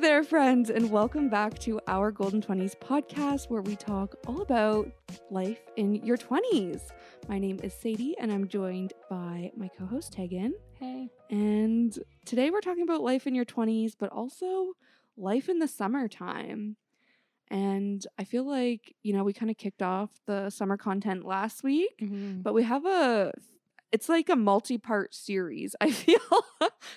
there, friends, and welcome back to Our Golden 20s podcast, where we talk all about life in your 20s. My name is Sadie, and I'm joined by my co-host, Tegan. Hey. And today we're talking about life in your 20s, but also life in the summertime. And I feel like, you know, we kind of kicked off the summer content last week, but we have it's like a multi-part series, I feel,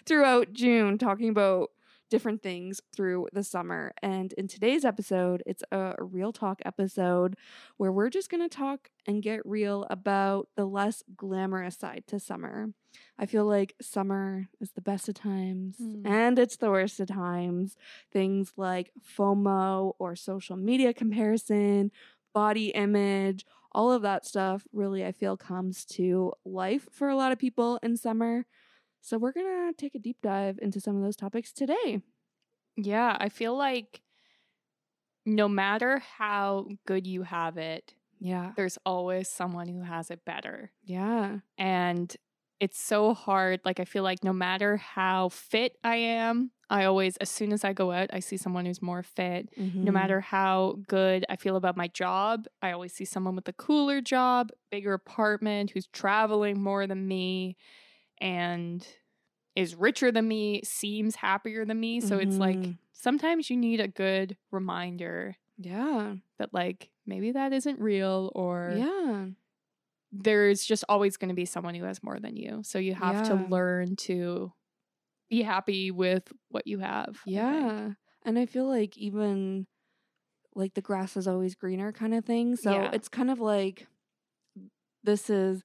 throughout June, talking about different things through the summer. And in today's episode, it's a real talk episode where we're just going to talk and get real about the less glamorous side to summer. I feel like summer is the best of times and it's the worst of times. Things like FOMO or social media comparison, body image, all of that stuff really, I feel, comes to life for a lot of people in summer. So we're going to take a deep dive into some of those topics today. Yeah, I feel like no matter how good you have it, there's always someone who has it better. Yeah. And it's so hard. Like, I feel like no matter how fit I am, I always, as soon as I go out, I see someone who's more fit. No matter how good I feel about my job, I always see someone with a cooler job, bigger apartment, who's traveling more than me and is richer than me, seems happier than me. So it's like, sometimes you need a good reminder. Yeah. That, like, maybe that isn't real, or there's just always going to be someone who has more than you. So you have to learn to be happy with what you have. Yeah. And I feel like even like the grass is always greener kind of thing. So it's kind of like, this is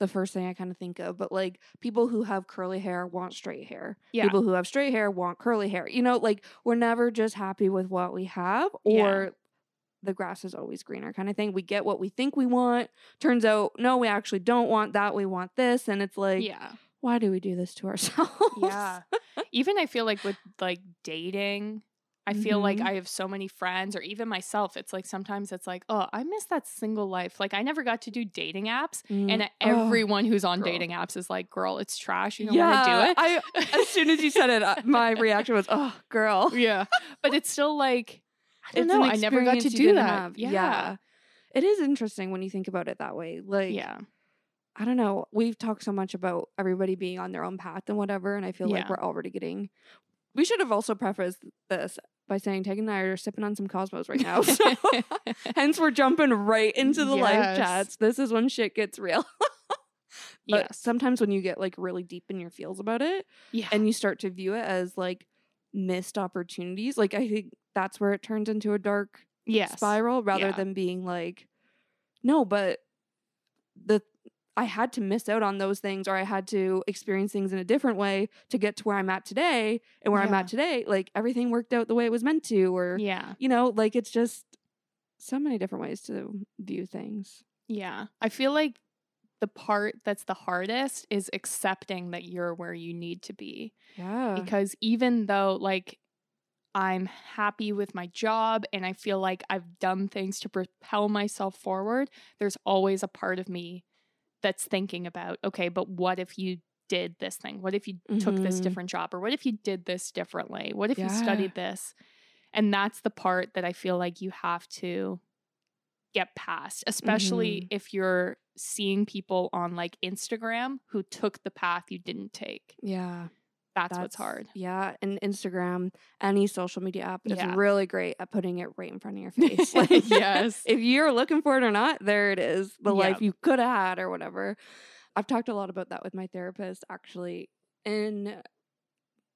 the first thing I kind of think of, but like people who have curly hair want straight hair. People who have straight hair want curly hair. You know, like, we're never just happy with what we have, or the grass is always greener kind of thing. We get what we think we want. Turns out, no, we actually don't want that. We want this. And it's like, why do we do this to ourselves? Yeah. Even I feel like with like dating, I feel like I have so many friends, or even myself. It's like, sometimes it's like, oh, I miss that single life. Like, I never got to do dating apps. And everyone who's on dating apps is like, girl, it's trash. You don't want to do it. As soon as you said it, my reaction was, oh, girl. Yeah. But it's still like, I don't know. I never got to do that. Yeah. It is interesting when you think about it that way. Like, I don't know. We've talked so much about everybody being on their own path and whatever. And I feel like we're already getting... We should have also prefaced this by saying Tegan and I are sipping on some Cosmos right now. So hence, we're jumping right into the live chats. This is when shit gets real. But sometimes when you get like really deep in your feels about it and you start to view it as like missed opportunities, like, I think that's where it turns into a dark spiral rather than being like, no, but I had to miss out on those things, or I had to experience things in a different way to get to where I'm at today, and where I'm at today, like, everything worked out the way it was meant to, or, you know, like, it's just so many different ways to view things. Yeah. I feel like the part that's the hardest is accepting that you're where you need to be. Yeah. Because even though, like, I'm happy with my job and I feel like I've done things to propel myself forward, there's always a part of me that's thinking about, okay, but what if you did this thing? What if you took this different job? Or what if you did this differently? What if you studied this? And that's the part that I feel like you have to get past, especially if you're seeing people on like Instagram who took the path you didn't take. Yeah. That's what's hard. Yeah. And Instagram, any social media app, is really great at putting it right in front of your face. Like, if you're looking for it or not, there it is. The life you could have had or whatever. I've talked a lot about that with my therapist, actually, in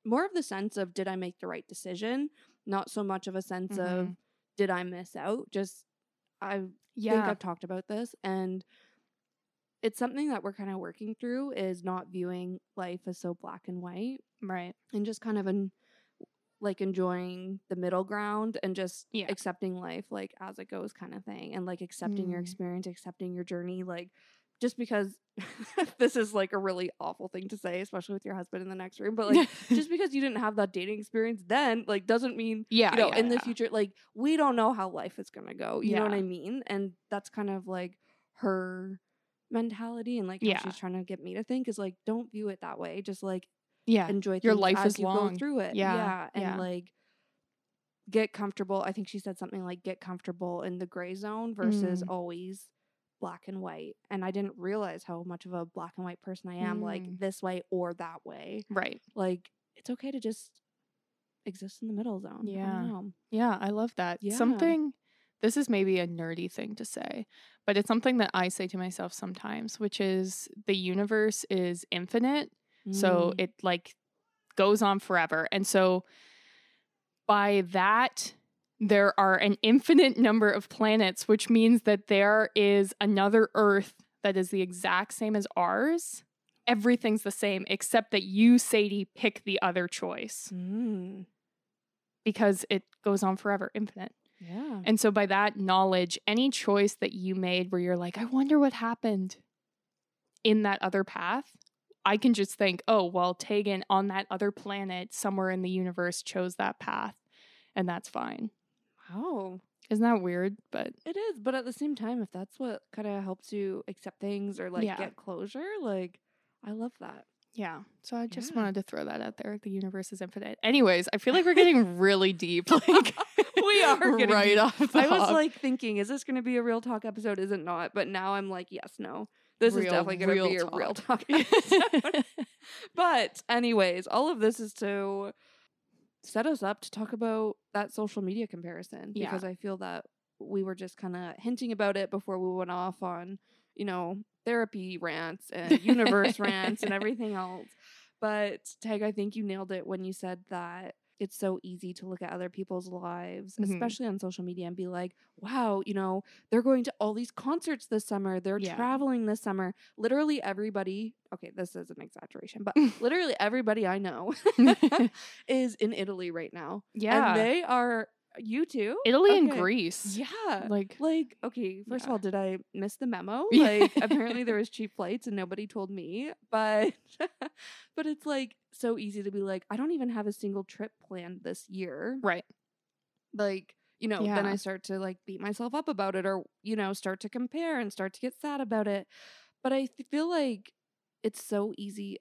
more of the sense of, did I make the right decision? Not so much of a sense of, did I miss out? Just, I think I've talked about this, and it's something that we're kind of working through, is not viewing life as so black and white. Right. And just kind of like enjoying the middle ground, and just accepting life like as it goes kind of thing. And like accepting your experience, accepting your journey. Like, just because this is like a really awful thing to say, especially with your husband in the next room, but like, just because you didn't have that dating experience then, like, doesn't mean, you know, in the future, like, we don't know how life is going to go. You know what I mean? And that's kind of like her mentality, and like how she's trying to get me to think is like, don't view it that way, just like enjoy things your life as you go through it and like get comfortable. I think she said something like get comfortable in the gray zone versus always black and white. And I didn't realize how much of a black and white person I am, like this way or that way. Right. Like it's okay to just exist in the middle zone. Yeah. Yeah. I love that. Yeah. Something, this is maybe a nerdy thing to say, but it's something that I say to myself sometimes, which is the universe is infinite. So it like goes on forever. And so by that, there are an infinite number of planets, which means that there is another Earth that is the exact same as ours. Everything's the same, except that you, Sadie, pick the other choice. Because it goes on forever, infinite. Yeah. And so by that knowledge, any choice that you made where you're like, I wonder what happened in that other path, I can just think, oh, well, Tegan on that other planet somewhere in the universe chose that path, and that's fine. Wow. Isn't that weird? But it is. But at the same time, if that's what kind of helps you accept things or like get closure, like I love that. Yeah. So I just wanted to throw that out there. The universe is infinite. Anyways, I feel like we're getting really deep. Like we are getting right deep. Off the I was like thinking, is this going to be a real talk episode? Is it not? But now I'm like, yes, no. This is definitely going to be a real talk episode. But anyways, all of this is to set us up to talk about that social media comparison. Yeah. Because I feel that we were just kind of hinting about it before we went off on, you know, therapy rants and universe rants and everything else. But Teg, I think you nailed it when you said that it's so easy to look at other people's lives, especially on social media, and be like, wow, you know, they're going to all these concerts this summer. They're traveling this summer. Literally everybody, okay, this is an exaggeration, but literally everybody I know is in Italy right now. Yeah. And they are, you too? Italy and Greece. Yeah. Like okay, first of all, did I miss the memo? Like, apparently there was cheap flights and nobody told me, but but it's like so easy to be like, I don't even have a single trip planned this year. Right. Like, you know, then I start to like beat myself up about it, or, you know, start to compare and start to get sad about it. But I feel like it's so easy.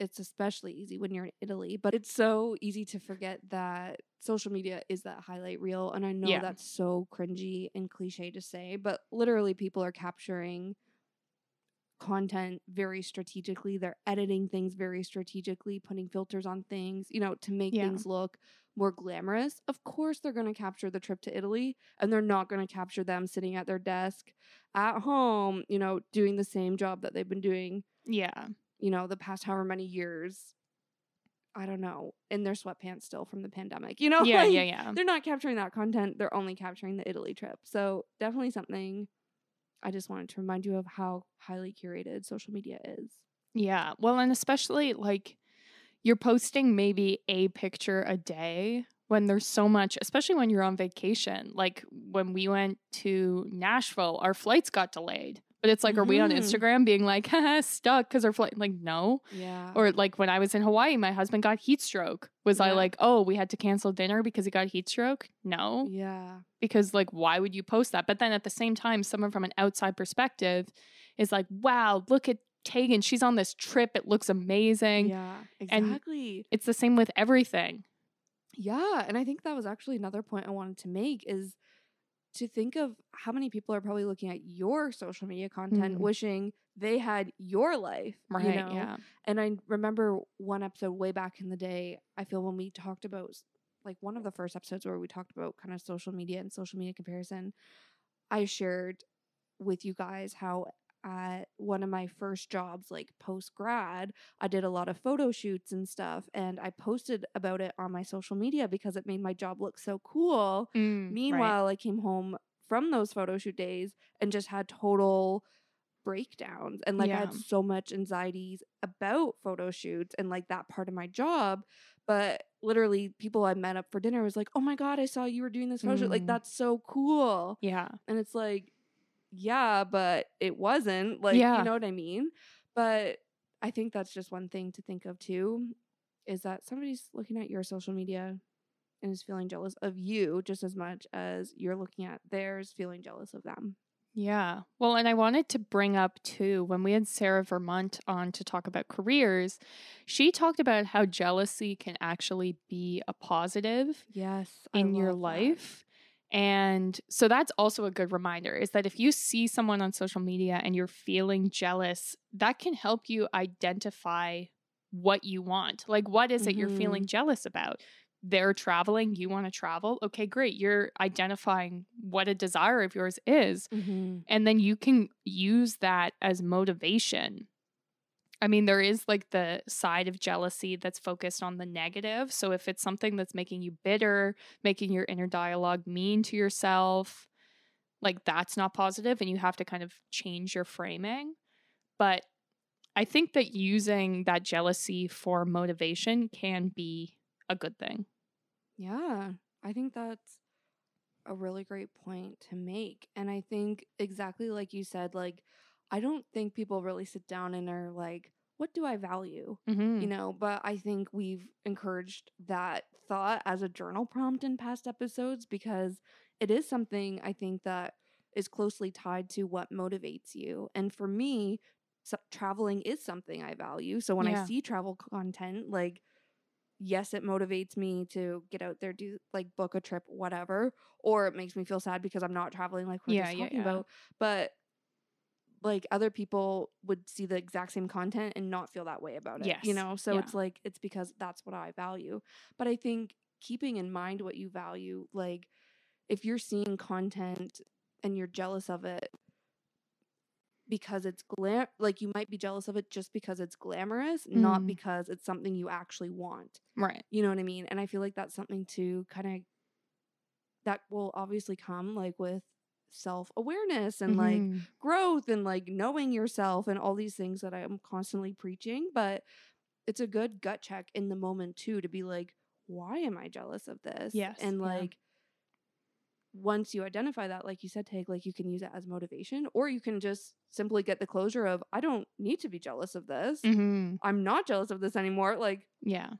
It's especially easy when you're in Italy, but it's so easy to forget that social media is that highlight reel. And I know that's so cringy and cliche to say, but literally people are capturing content very strategically. They're editing things very strategically, putting filters on things, you know, to make things look more glamorous. Of course, they're going to capture the trip to Italy, and they're not going to capture them sitting at their desk at home, you know, doing the same job that they've been doing. Yeah. You know, the past however many years, I don't know, in their sweatpants still from the pandemic, you know? Yeah. They're not capturing that content. They're only capturing the Italy trip. So definitely something I just wanted to remind you of how highly curated social media is. Yeah. Well, and especially like you're posting maybe a picture a day when there's so much, especially when you're on vacation. Like when we went to Nashville, our flights got delayed. But it's like, are we on Instagram being like, haha, stuck because our flight? Like, no. Yeah. Or like when I was in Hawaii, my husband got heat stroke. Was I like, oh, we had to cancel dinner because he got heat stroke? No. Yeah. Because like, why would you post that? But then at the same time, someone from an outside perspective is like, wow, look at Tegan. She's on this trip. It looks amazing. Yeah, exactly. And it's the same with everything. Yeah. And I think that was actually another point I wanted to make is to think of how many people are probably looking at your social media content wishing they had your life. Right, you know? Yeah. And I remember one episode way back in the day, I feel when we talked about, like one of the first episodes where we talked about kind of social media and social media comparison, I shared with you guys how at one of my first jobs, like post-grad, I did a lot of photo shoots and stuff, and I posted about it on my social media because it made my job look so cool. Meanwhile, I came home from those photo shoot days and just had total breakdowns, and like I had so much anxieties about photo shoots and like that part of my job. But literally people I met up for dinner was like, oh my God, I saw you were doing this photo shoot. Like, that's so cool. Yeah. And it's like, yeah, but it wasn't, like, you know what I mean? But I think that's just one thing to think of too, is that somebody's looking at your social media and is feeling jealous of you just as much as you're looking at theirs, feeling jealous of them. Yeah. Well, and I wanted to bring up too, when we had Sarah Vermont on to talk about careers, she talked about how jealousy can actually be a positive in your life. That. And so that's also a good reminder, is that if you see someone on social media and you're feeling jealous, that can help you identify what you want. Like, what is it you're feeling jealous about? They're traveling, you want to travel. Okay, great. You're identifying what a desire of yours is. Mm-hmm. And then you can use that as motivation. I mean, there is like the side of jealousy that's focused on the negative. So if it's something that's making you bitter, making your inner dialogue mean to yourself, like that's not positive and you have to kind of change your framing. But I think that using that jealousy for motivation can be a good thing. Yeah, I think that's a really great point to make. And I think exactly like you said, like, I don't think people really sit down and are like, what do I value? Mm-hmm. You know, but I think we've encouraged that thought as a journal prompt in past episodes, because it is something I think that is closely tied to what motivates you. And for me, traveling is something I value. So when I see travel content, like, yes, it motivates me to get out there, do like book a trip, whatever, or it makes me feel sad because I'm not traveling like we're just talking about. But like other people would see the exact same content and not feel that way about it, you know? So it's like, it's because that's what I value. But I think keeping in mind what you value, like if you're seeing content and you're jealous of it because it's like you might be jealous of it just because it's glamorous, not because it's something you actually want. Right. You know what I mean? And I feel like that's something to kind of, that will obviously come like with self-awareness and like growth and like knowing yourself and all these things that I am constantly preaching. But it's a good gut check in the moment too, to be like, why am I jealous of this? Yes. And like, once you identify that, like you said, Tig, like you can use it as motivation, or you can just simply get the closure of, I don't need to be jealous of this. Mm-hmm. I'm not jealous of this anymore. Like,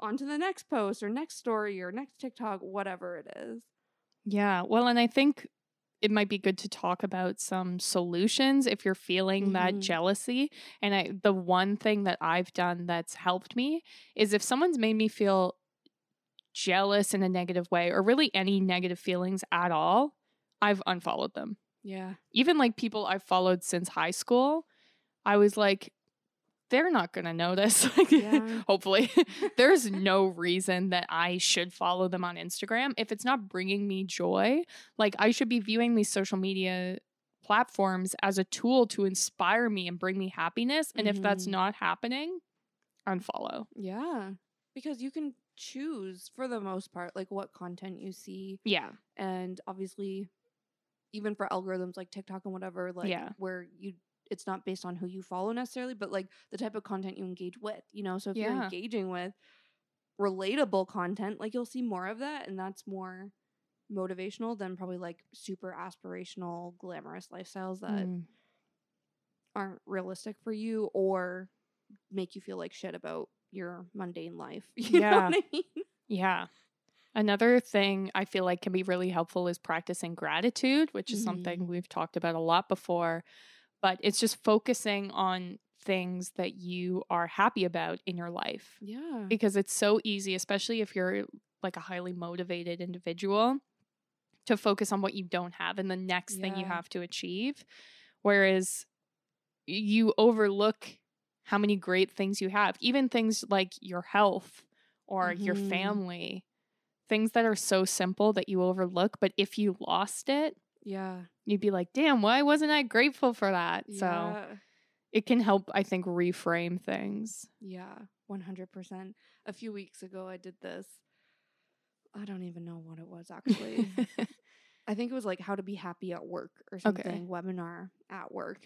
on to the next post or next story or next TikTok, whatever it is. Yeah. Well, and I think it might be good to talk about some solutions if you're feeling that jealousy. And the one thing that I've done that's helped me is if someone's made me feel jealous in a negative way, or really any negative feelings at all, I've unfollowed them. Yeah. Even like people I've followed since high school, I was like, they're not going to notice. Like, hopefully. There's no reason that I should follow them on Instagram. If it's not bringing me joy, like I should be viewing these social media platforms as a tool to inspire me and bring me happiness. And if that's not happening, unfollow. Yeah. Because you can choose for the most part like what content you see, and obviously even for algorithms like TikTok and whatever, like where you, it's not based on who you follow necessarily, but like the type of content you engage with, you know? So if you're engaging with relatable content, like you'll see more of that, and that's more motivational than probably like super aspirational glamorous lifestyles that aren't realistic for you or make you feel like shit about your mundane life. You know what I mean? Yeah. Another thing I feel like can be really helpful is practicing gratitude, which is something we've talked about a lot before, but it's just focusing on things that you are happy about in your life. Yeah. Because it's so easy, especially if you're like a highly motivated individual, to focus on what you don't have and the next thing you have to achieve. Whereas you overlook how many great things you have, even things like your health or your family, things that are so simple that you overlook. But if you lost it, you'd be like, damn, why wasn't I grateful for that? Yeah. So it can help, I think, reframe things. Yeah, 100%. A few weeks ago, I did this. I don't even know what it was, actually. I think it was like how to be happy at work or something, webinar at work.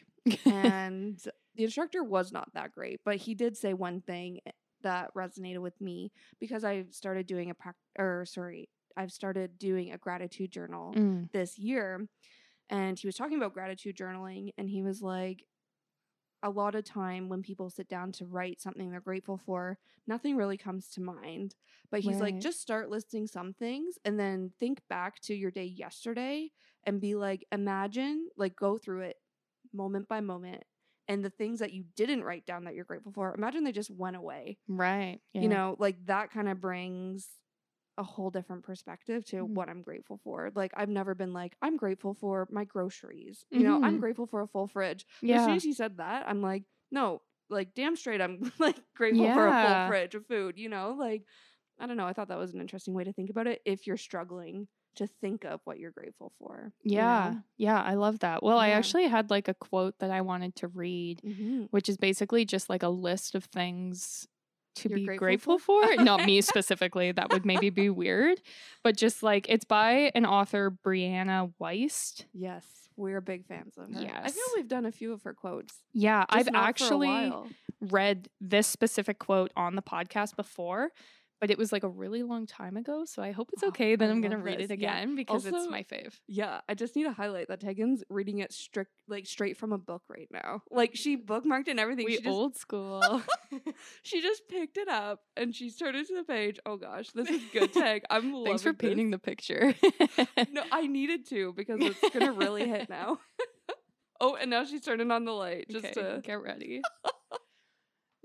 And the instructor was not that great, but he did say one thing that resonated with me, because I've started doing a gratitude journal this year. And he was talking about gratitude journaling, and he was like, a lot of time when people sit down to write something they're grateful for, nothing really comes to mind. But he's like, just start listing some things and then think back to your day yesterday and be like, imagine, like go through it moment by moment. And the things that you didn't write down that you're grateful for, imagine they just went away. Right. Yeah. You know, like that kind of brings a whole different perspective to what I'm grateful for. Like, I've never been like, I'm grateful for my groceries. You know, I'm grateful for a full fridge. But as soon as he said that, I'm like, no, like damn straight I'm like grateful for a full fridge of food, you know? Like, I don't know. I thought that was an interesting way to think about it if you're struggling to think of what you're grateful for. Yeah. You know? Yeah. I love that. Well, I actually had like a quote that I wanted to read, which is basically just like a list of things to be grateful for. Not me specifically. That would maybe be weird. But just like, it's by an author, Brianna Weist. Yes. We're big fans of her. Yes. I feel we've done a few of her quotes. Yeah. I've actually read this specific quote on the podcast before, but it was like a really long time ago. So I hope it's okay that I'm going to read it again because also, it's my fave. Yeah. I just need to highlight that Tegan's reading it straight from a book right now. Like she bookmarked it and everything. She old school. She just picked it up and she's turned it to the page. Oh gosh, this is good, Teg. I'm loving Thanks for painting the picture. No, I needed to because it's going to really hit now. Oh, and now she's turning on the light to get ready.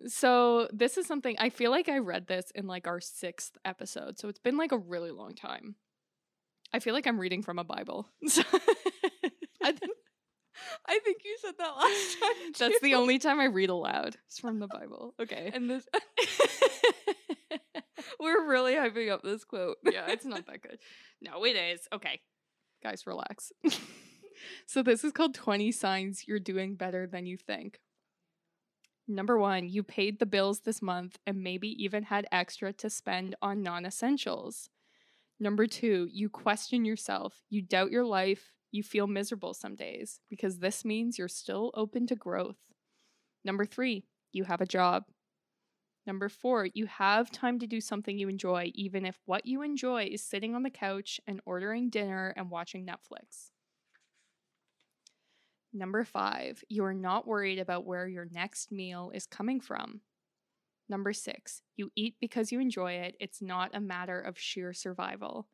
So this is something, I feel like I read this in like our 6th episode. So it's been like a really long time. I feel like I'm reading from a Bible. I think you said that last time. Too. That's the only time I read aloud. It's from the Bible. Okay. And this we're really hyping up this quote. Yeah, it's not that good. No, it is. Okay. Guys, relax. So this is called 20 Signs You're Doing Better Than You Think. Number 1, you paid the bills this month and maybe even had extra to spend on non-essentials. Number 2, you question yourself, you doubt your life, you feel miserable some days because this means you're still open to growth. Number 3, you have a job. Number 4, you have time to do something you enjoy, even if what you enjoy is sitting on the couch and ordering dinner and watching Netflix. Number 5, you are not worried about where your next meal is coming from. Number 6, you eat because you enjoy it. It's not a matter of sheer survival.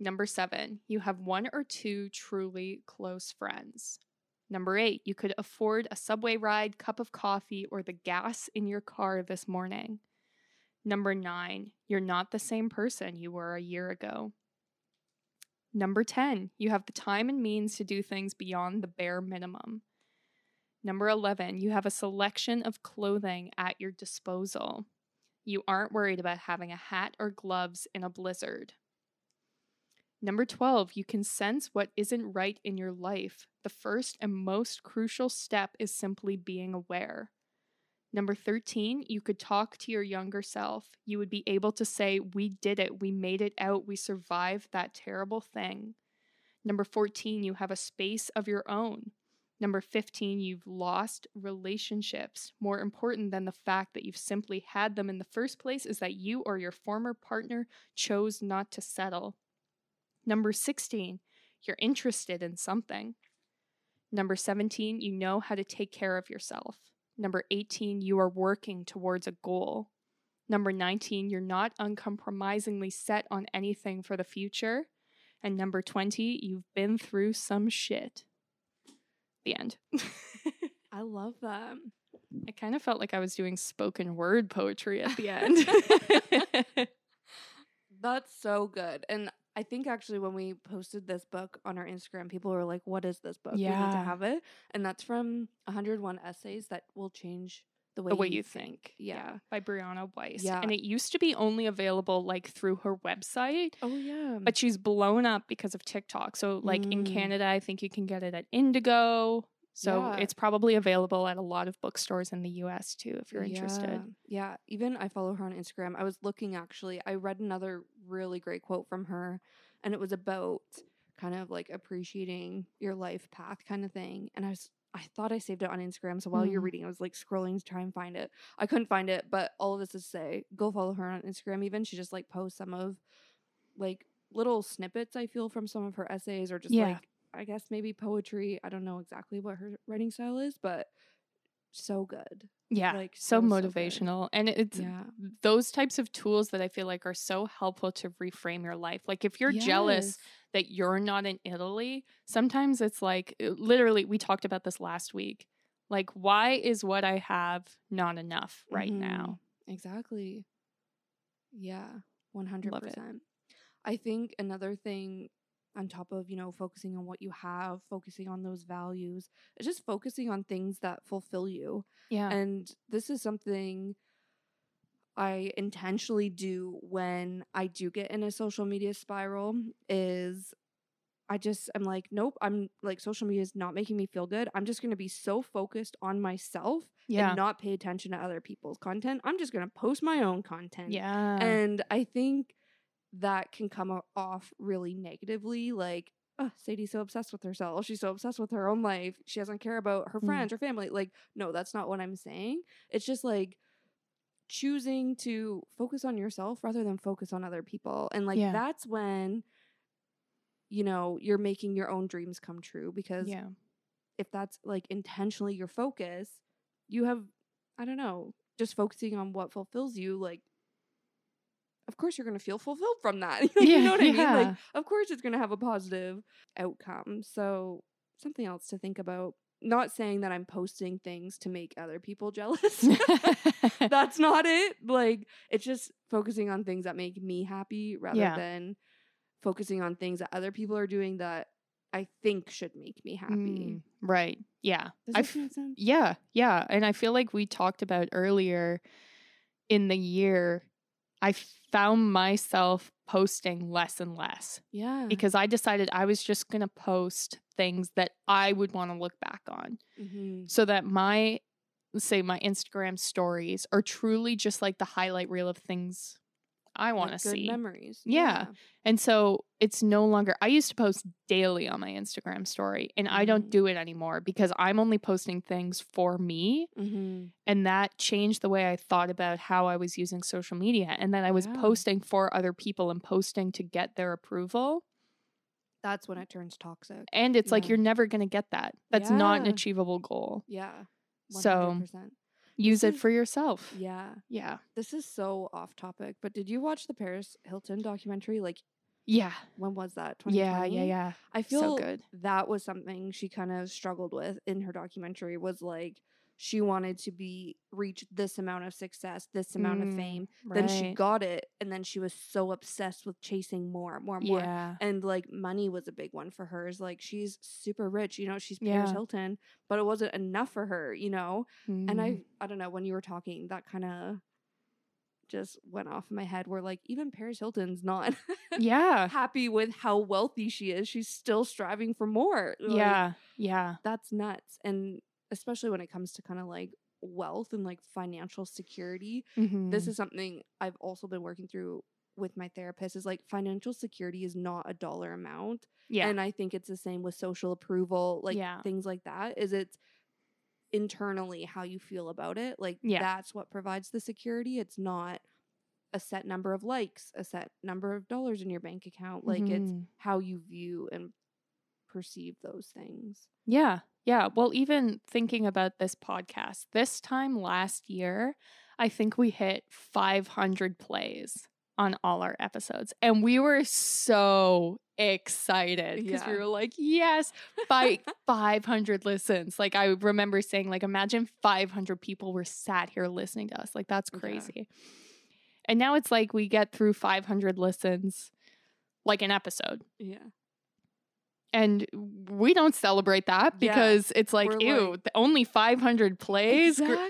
Number 7, you have 1 or 2 truly close friends. Number 8, you could afford a subway ride, cup of coffee, or the gas in your car this morning. Number 9, you're not the same person you were a year ago. Number 10, you have the time and means to do things beyond the bare minimum. Number 11, you have a selection of clothing at your disposal. You aren't worried about having a hat or gloves in a blizzard. Number 12, you can sense what isn't right in your life. The first and most crucial step is simply being aware. Number 13, you could talk to your younger self. You would be able to say, we did it, we made it out, we survived that terrible thing. Number 14, you have a space of your own. Number 15, you've lost relationships. More important than the fact that you've simply had them in the first place is that you or your former partner chose not to settle. Number 16, you're interested in something. Number 17, you know how to take care of yourself. Number 18, you are working towards a goal. Number 19, you're not uncompromisingly set on anything for the future. And number 20, you've been through some shit. The end. I love that. I kind of felt like I was doing spoken word poetry at the end. That's so good. And I think actually when we posted this book on our Instagram, people were like, what is this book? Yeah. We need to have it. And that's from 101 Essays That Will Change the Way You Think. Yeah. By Brianna Weiss. Yeah. And it used to be only available like through her website. Oh, yeah. But she's blown up because of TikTok. So like in Canada, I think you can get it at Indigo. So it's probably available at a lot of bookstores in the US too, if you're interested. Yeah. Even I follow her on Instagram. I was looking actually, I read another really great quote from her and it was about kind of like appreciating your life path kind of thing. And I thought I saved it on Instagram. So while you're reading, I was like scrolling to try and find it. I couldn't find it, but all of this is to say, go follow her on Instagram. Even she just like posts some of like little snippets I feel from some of her essays or just like, I guess maybe poetry. I don't know exactly what her writing style is, but so good. Yeah, like so motivational. So and it's those types of tools that I feel like are so helpful to reframe your life. Like if you're jealous that you're not in Italy, sometimes it's like, literally, we talked about this last week. Like, why is what I have not enough right now? Exactly. Yeah, 100%. I think another thing on top of, you know, focusing on what you have, focusing on those values, it's just focusing on things that fulfill you. Yeah. And this is something I intentionally do when I do get in a social media spiral is I'm like, nope, I'm like, social media is not making me feel good. I'm just going to be so focused on myself and not pay attention to other people's content. I'm just going to post my own content. Yeah. And I think that can come off really negatively, like, oh, Sadie's so obsessed with herself, she's so obsessed with her own life, she doesn't care about her friends or family. Like, no, that's not what I'm saying. It's just like choosing to focus on yourself rather than focus on other people. And like that's when, you know, you're making your own dreams come true, because if that's like intentionally your focus, you have, I don't know, just focusing on what fulfills you, like, of course you're going to feel fulfilled from that. You know what I mean? Like, of course it's going to have a positive outcome. So something else to think about. Not saying that I'm posting things to make other people jealous. That's not it. Like, it's just focusing on things that make me happy rather than focusing on things that other people are doing that I think should make me happy. Right. Yeah. Does that make sense? Yeah. Yeah. And I feel like we talked about earlier in the year, I found myself posting less and less. Yeah. Because I decided I was just going to post things that I would want to look back on. So that my, say, my Instagram stories are truly just like the highlight reel of things I want to see. Good memories. Yeah. And so it's no longer, I used to post daily on my Instagram story, and I don't do it anymore because I'm only posting things for me. And that changed the way I thought about how I was using social media. And then I was posting for other people and posting to get their approval. That's when it turns toxic. And it's like, you're never going to get that. That's not an achievable goal. Yeah. 100%. So use it for yourself. Yeah. Yeah. This is so off topic, but did you watch the Paris Hilton documentary? Like, when was that? 2020? Yeah. I feel so good. That was something she kind of struggled with in her documentary, was like, she wanted to reach this amount of success, this amount of fame. Right. Then she got it, and then she was so obsessed with chasing more. Yeah. And like, money was a big one for her. It's like, she's super rich, you know, she's Paris Hilton, but it wasn't enough for her, you know? And I don't know, when you were talking, that kind of just went off in my head, where like, even Paris Hilton's not happy with how wealthy she is. She's still striving for more. Like, that's nuts. And especially when it comes to kind of like wealth and like financial security, this is something I've also been working through with my therapist, is like, financial security is not a dollar amount. Yeah. And I think it's the same with social approval, like things like that, is it's internally how you feel about it. Like that's what provides the security. It's not a set number of likes, a set number of dollars in your bank account. Like, it's how you view and perceive those things. Yeah. Yeah. Well, even thinking about this podcast, this time last year, I think we hit 500 plays on all our episodes. And we were so excited because we were like, yes, by 500 listens. Like, I remember saying, like, imagine 500 people were sat here listening to us. Like, that's crazy. Yeah. And now it's like, we get through 500 listens, like an episode. Yeah. And we don't celebrate that because it's like, ew, like, only 500 plays. Exactly.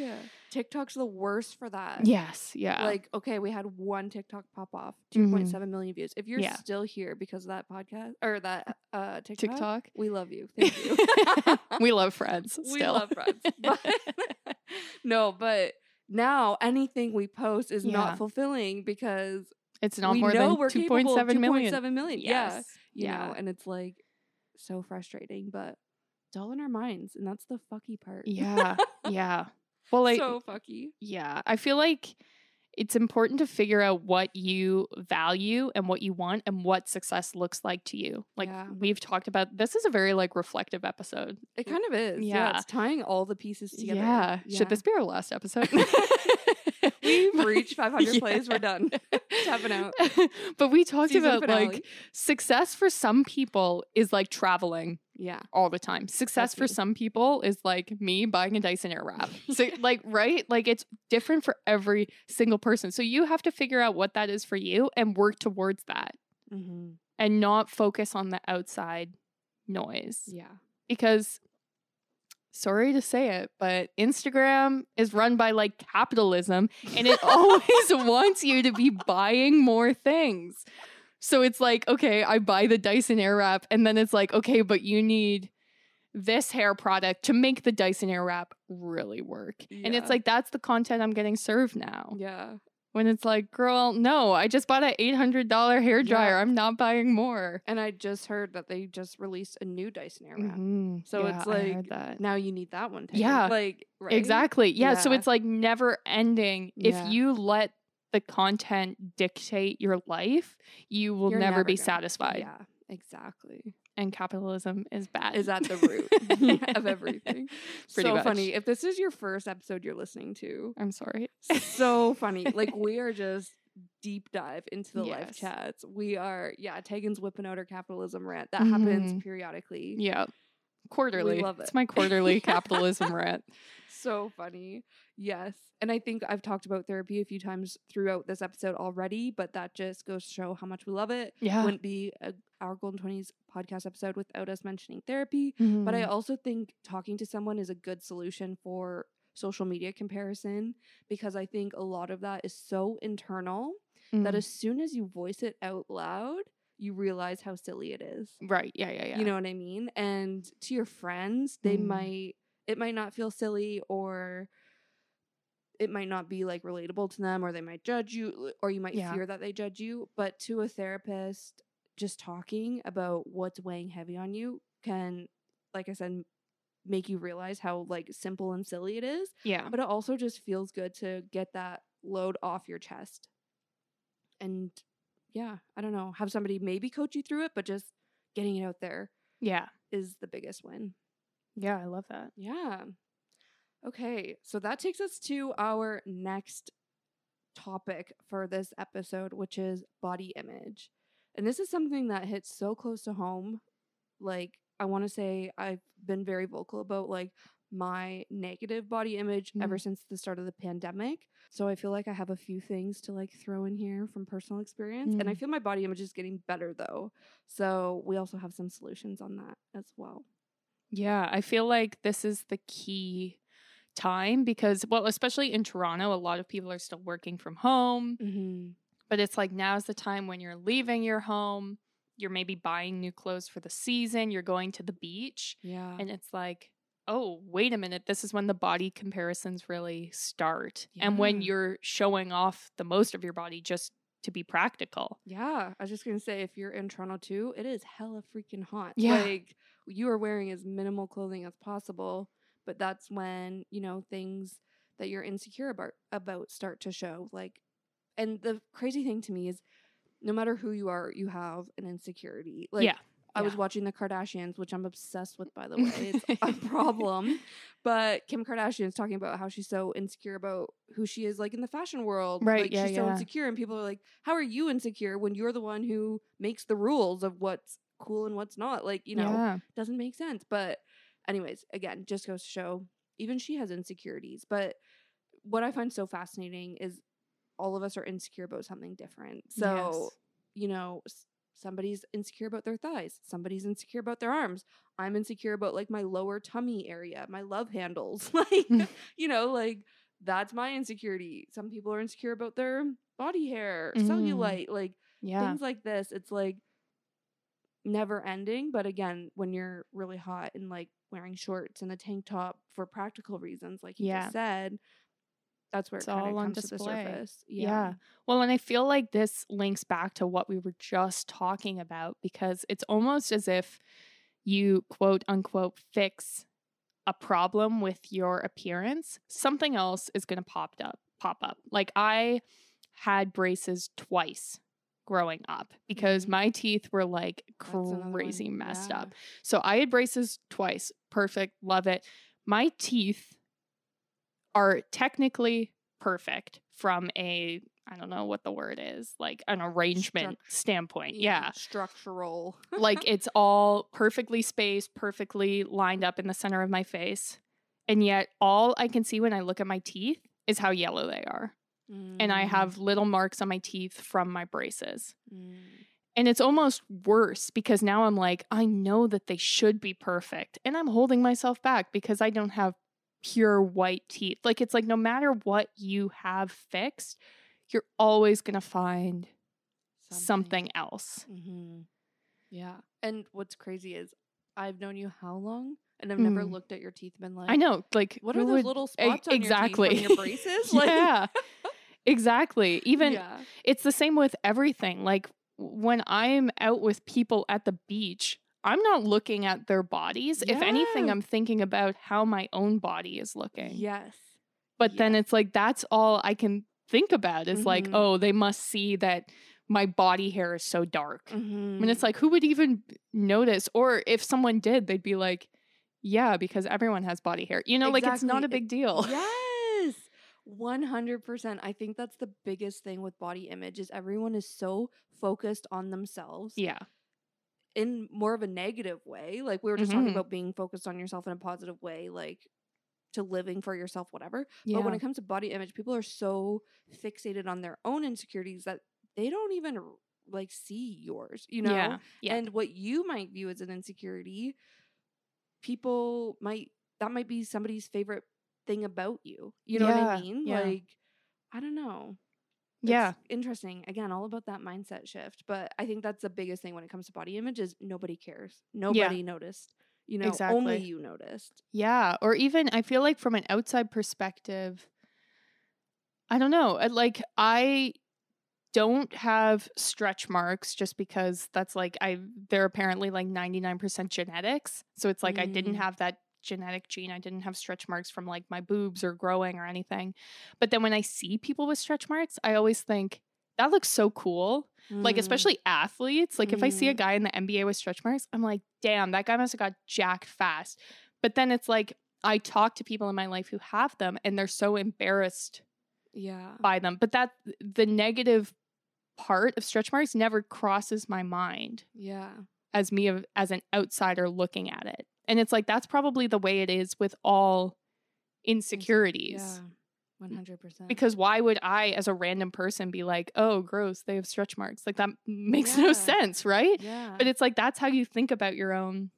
Like, TikTok's the worst for that. Yes. Yeah. Like, okay, we had one TikTok pop off, 2.7 million views. If you're still here because of that podcast or that TikTok, we love you. Thank you. We love friends. Still. We love friends. But no, but now anything we post is not fulfilling because it's not more than 2.7 million. 2.7 million. Yes. Yeah. You know, and it's like so frustrating, but it's all in our minds, and that's the fucky part. Yeah. Yeah. Well, like, so fucky. Yeah. I feel like it's important to figure out what you value and what you want and what success looks like to you. Like we've talked about, this is a very like reflective episode. It kind of is. Yeah. It's tying all the pieces together. Yeah. Should this be our last episode? We've reached 500 plays. We're done. Tapping out. But we talked about like success for some people is like traveling. Yeah. All the time. Success for some people is like me buying a Dyson Airwrap. So like, right? Like it's different for every single person. So you have to figure out what that is for you and work towards that and not focus on the outside noise. Yeah. Because sorry to say it, but Instagram is run by like capitalism and it always wants you to be buying more things. So it's like, okay, I buy the Dyson Airwrap, and then it's like, okay, but you need this hair product to make the Dyson Airwrap really work. Yeah. And it's like, that's the content I'm getting served now. Yeah. When it's like, girl, no, I just bought an $800 hairdryer. Yeah. I'm not buying more. And I just heard that they just released a new Dyson Airwrap. Mm-hmm. So it's like, now you need that one. Like, right? Exactly. Yeah. So it's like never ending. If you let the content dictate your life, you will never be satisfied. Yeah, exactly. And capitalism is bad. Is at the root of everything. Pretty much. Funny. If this is your first episode you're listening to, I'm sorry. So funny. Like we are just deep dive into the live chats. We are, Tegan's whipping out her capitalism rant. That happens periodically. Yeah. Quarterly. We love it. It's my quarterly capitalism rant. So funny. Yes. And I think I've talked about therapy a few times throughout this episode already, but that just goes to show how much we love it. Yeah. Wouldn't be our Golden 20s podcast episode without us mentioning therapy. Mm-hmm. But I also think talking to someone is a good solution for social media comparison, because I think a lot of that is so internal that as soon as you voice it out loud, you realize how silly it is. Right. Yeah. You know what I mean? And to your friends, they it might not feel silly, or it might not be like relatable to them, or they might judge you, or you might fear that they judge you. But to a therapist, just talking about what's weighing heavy on you can, like I said, make you realize how like simple and silly it is. Yeah. But it also just feels good to get that load off your chest. And I don't know, have somebody maybe coach you through it, but just getting it out there is the biggest win. Yeah, I love that. Yeah. Okay, so that takes us to our next topic for this episode, which is body image. And this is something that hits so close to home. Like, I want to say I've been very vocal about like my negative body image ever since the start of the pandemic. So I feel like I have a few things to like throw in here from personal experience. And I feel my body image is getting better though. So we also have some solutions on that as well. Yeah, I feel like this is the key time because, well, especially in Toronto, a lot of people are still working from home. Mm-hmm. But it's like now's the time when you're leaving your home, you're maybe buying new clothes for the season, you're going to the beach. Yeah. And it's like, oh, wait a minute, this is when the body comparisons really start. Yeah. And when you're showing off the most of your body just to be practical. Yeah. I was just going to say, if you're in Toronto too, it is hella freaking hot. Yeah. Like, you are wearing as minimal clothing as possible, but that's when, you know, things that you're insecure about start to show. Like, and the crazy thing to me is no matter who you are, you have an insecurity. Like, I was watching the Kardashians, which I'm obsessed with, by the way. It's a problem. But Kim Kardashian is talking about how she's so insecure about who she is, like in the fashion world. Right. Like, she's so insecure. And people are like, how are you insecure when you're the one who makes the rules of what's cool and what's not? Like, you know, doesn't make sense. But anyways, again, just goes to show even she has insecurities. But what I find so fascinating is all of us are insecure about something different. So, you know, somebody's insecure about their thighs, somebody's insecure about their arms. I'm insecure about like my lower tummy area, my love handles. Like, you know, like that's my insecurity. Some people are insecure about their body hair, cellulite, like things like this. It's like never ending. But again, when you're really hot and like wearing shorts and a tank top for practical reasons, like you just said, that's where it's all on display. To the surface. Yeah. Well, and I feel like this links back to what we were just talking about, because it's almost as if you quote unquote fix a problem with your appearance, something else is going to pop up. Like I had braces twice growing up because my teeth were like crazy messed up. So I had braces twice. Perfect. Love it. My teeth are technically perfect from a, I don't know what the word is, like an arrangement standpoint. Yeah. Structural. Like it's all perfectly spaced, perfectly lined up in the center of my face. And yet all I can see when I look at my teeth is how yellow they are. Mm. And I have little marks on my teeth from my braces. Mm. And it's almost worse because now I'm like, I know that they should be perfect. And I'm holding myself back because I don't have pure white teeth. Like it's like no matter what you have fixed, you're always going to find something else. Mm-hmm. Yeah. And what's crazy is I've known you how long? And I've never looked at your teeth and been like, I know, like, what are those little spots on your teeth from your braces? Like, yeah, exactly. Even it's the same with everything. Like when I'm out with people at the beach, I'm not looking at their bodies. Yeah. If anything, I'm thinking about how my own body is looking. Yes. But then it's like, that's all I can think about is like, oh, they must see that my body hair is so dark. Mm-hmm. And it's like, who would even notice? Or if someone did, they'd be like, yeah, because everyone has body hair. You know, like it's not a big deal. Yes, 100%. I think that's the biggest thing with body image is everyone is so focused on themselves. Yeah. In more of a negative way. Like we were just talking about being focused on yourself in a positive way, like to living for yourself, whatever. Yeah. But when it comes to body image, people are so fixated on their own insecurities that they don't even like see yours, you know? Yeah. Yeah. And what you might view as an insecurity, people might, that might be somebody's favorite thing about you. You know what I mean? Yeah. Like, I don't know. It's interesting. Again, all about that mindset shift. But I think that's the biggest thing when it comes to body image is nobody cares. Nobody noticed. You know, only you noticed. Yeah. Or even I feel like from an outside perspective, I don't know. Like I don't have stretch marks just because that's like they're apparently like 99% genetics. So it's like I didn't have that genetic gene. I didn't have stretch marks from like my boobs or growing or anything. But then when I see people with stretch marks, I always think that looks so cool. Like especially athletes. Like if I see a guy in the NBA with stretch marks, I'm like, damn, that guy must have got jacked fast. But then it's like I talk to people in my life who have them and they're so embarrassed by them. But that the negative part of stretch marks never crosses my mind. Yeah. As me as an outsider looking at it. And it's like that's probably the way it is with all insecurities. Yeah. 100%. Because why would I, as a random person, be like, oh, gross, they have stretch marks? Like, that makes no sense, right? Yeah. But it's like, that's how you think about your own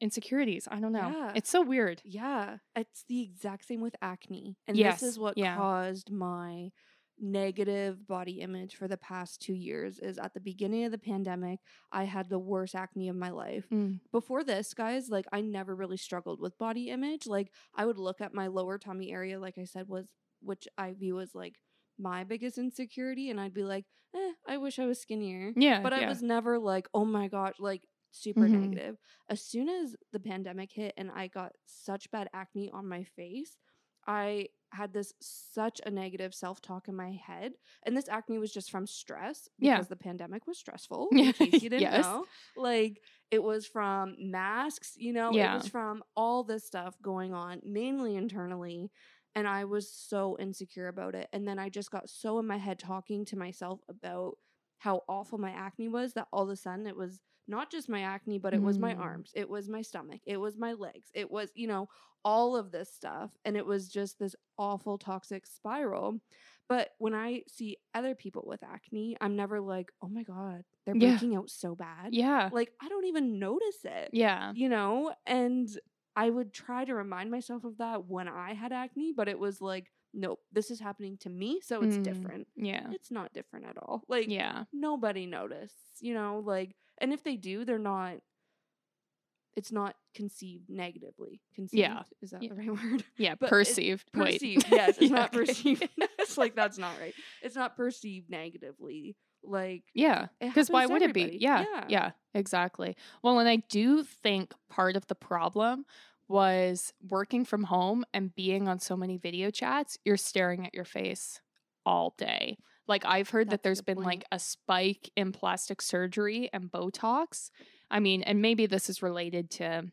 insecurities. I don't know. Yeah. It's so weird. Yeah. It's the exact same with acne. And this is what caused my negative body image for the past 2 years is at the beginning of the pandemic, I had the worst acne of my life. Before this, guys, like I never really struggled with body image. Like I would look at my lower tummy area, like I said, which I view as like my biggest insecurity. And I'd be like, I wish I was skinnier. Yeah. But I was never like, oh my gosh, like super negative. As soon as the pandemic hit and I got such bad acne on my face, I had such a negative self-talk in my head. And this acne was just from stress because the pandemic was stressful, in case you didn't know. Like, it was from masks, you know? Yeah. It was from all this stuff going on, mainly internally. And I was so insecure about it. And then I just got so in my head talking to myself about how awful my acne was that all of a sudden it was not just my acne, but it was my arms. It was my stomach. It was my legs. It was, you know, all of this stuff. And it was just this awful toxic spiral. But when I see other people with acne, I'm never like, oh my God, they're breaking out so bad. Yeah. Like, I don't even notice it. Yeah. You know, and I would try to remind myself of that when I had acne, but it was like, nope, this is happening to me, so it's different. Yeah. It's not different at all. Like, nobody noticed, you know, like, and if they do, it's not conceived negatively. Conceived, is that the right word? Yeah, but perceived. Perceived, yes. It's not perceived. It's like, that's not right. It's not perceived negatively. Like, yeah, because why would it be? Yeah, yeah, exactly. Well, and I do think part of the problem was working from home and being on so many video chats, you're staring at your face all day. Like, I've heard that there's been like a spike in plastic surgery and Botox. I mean, and maybe this is related to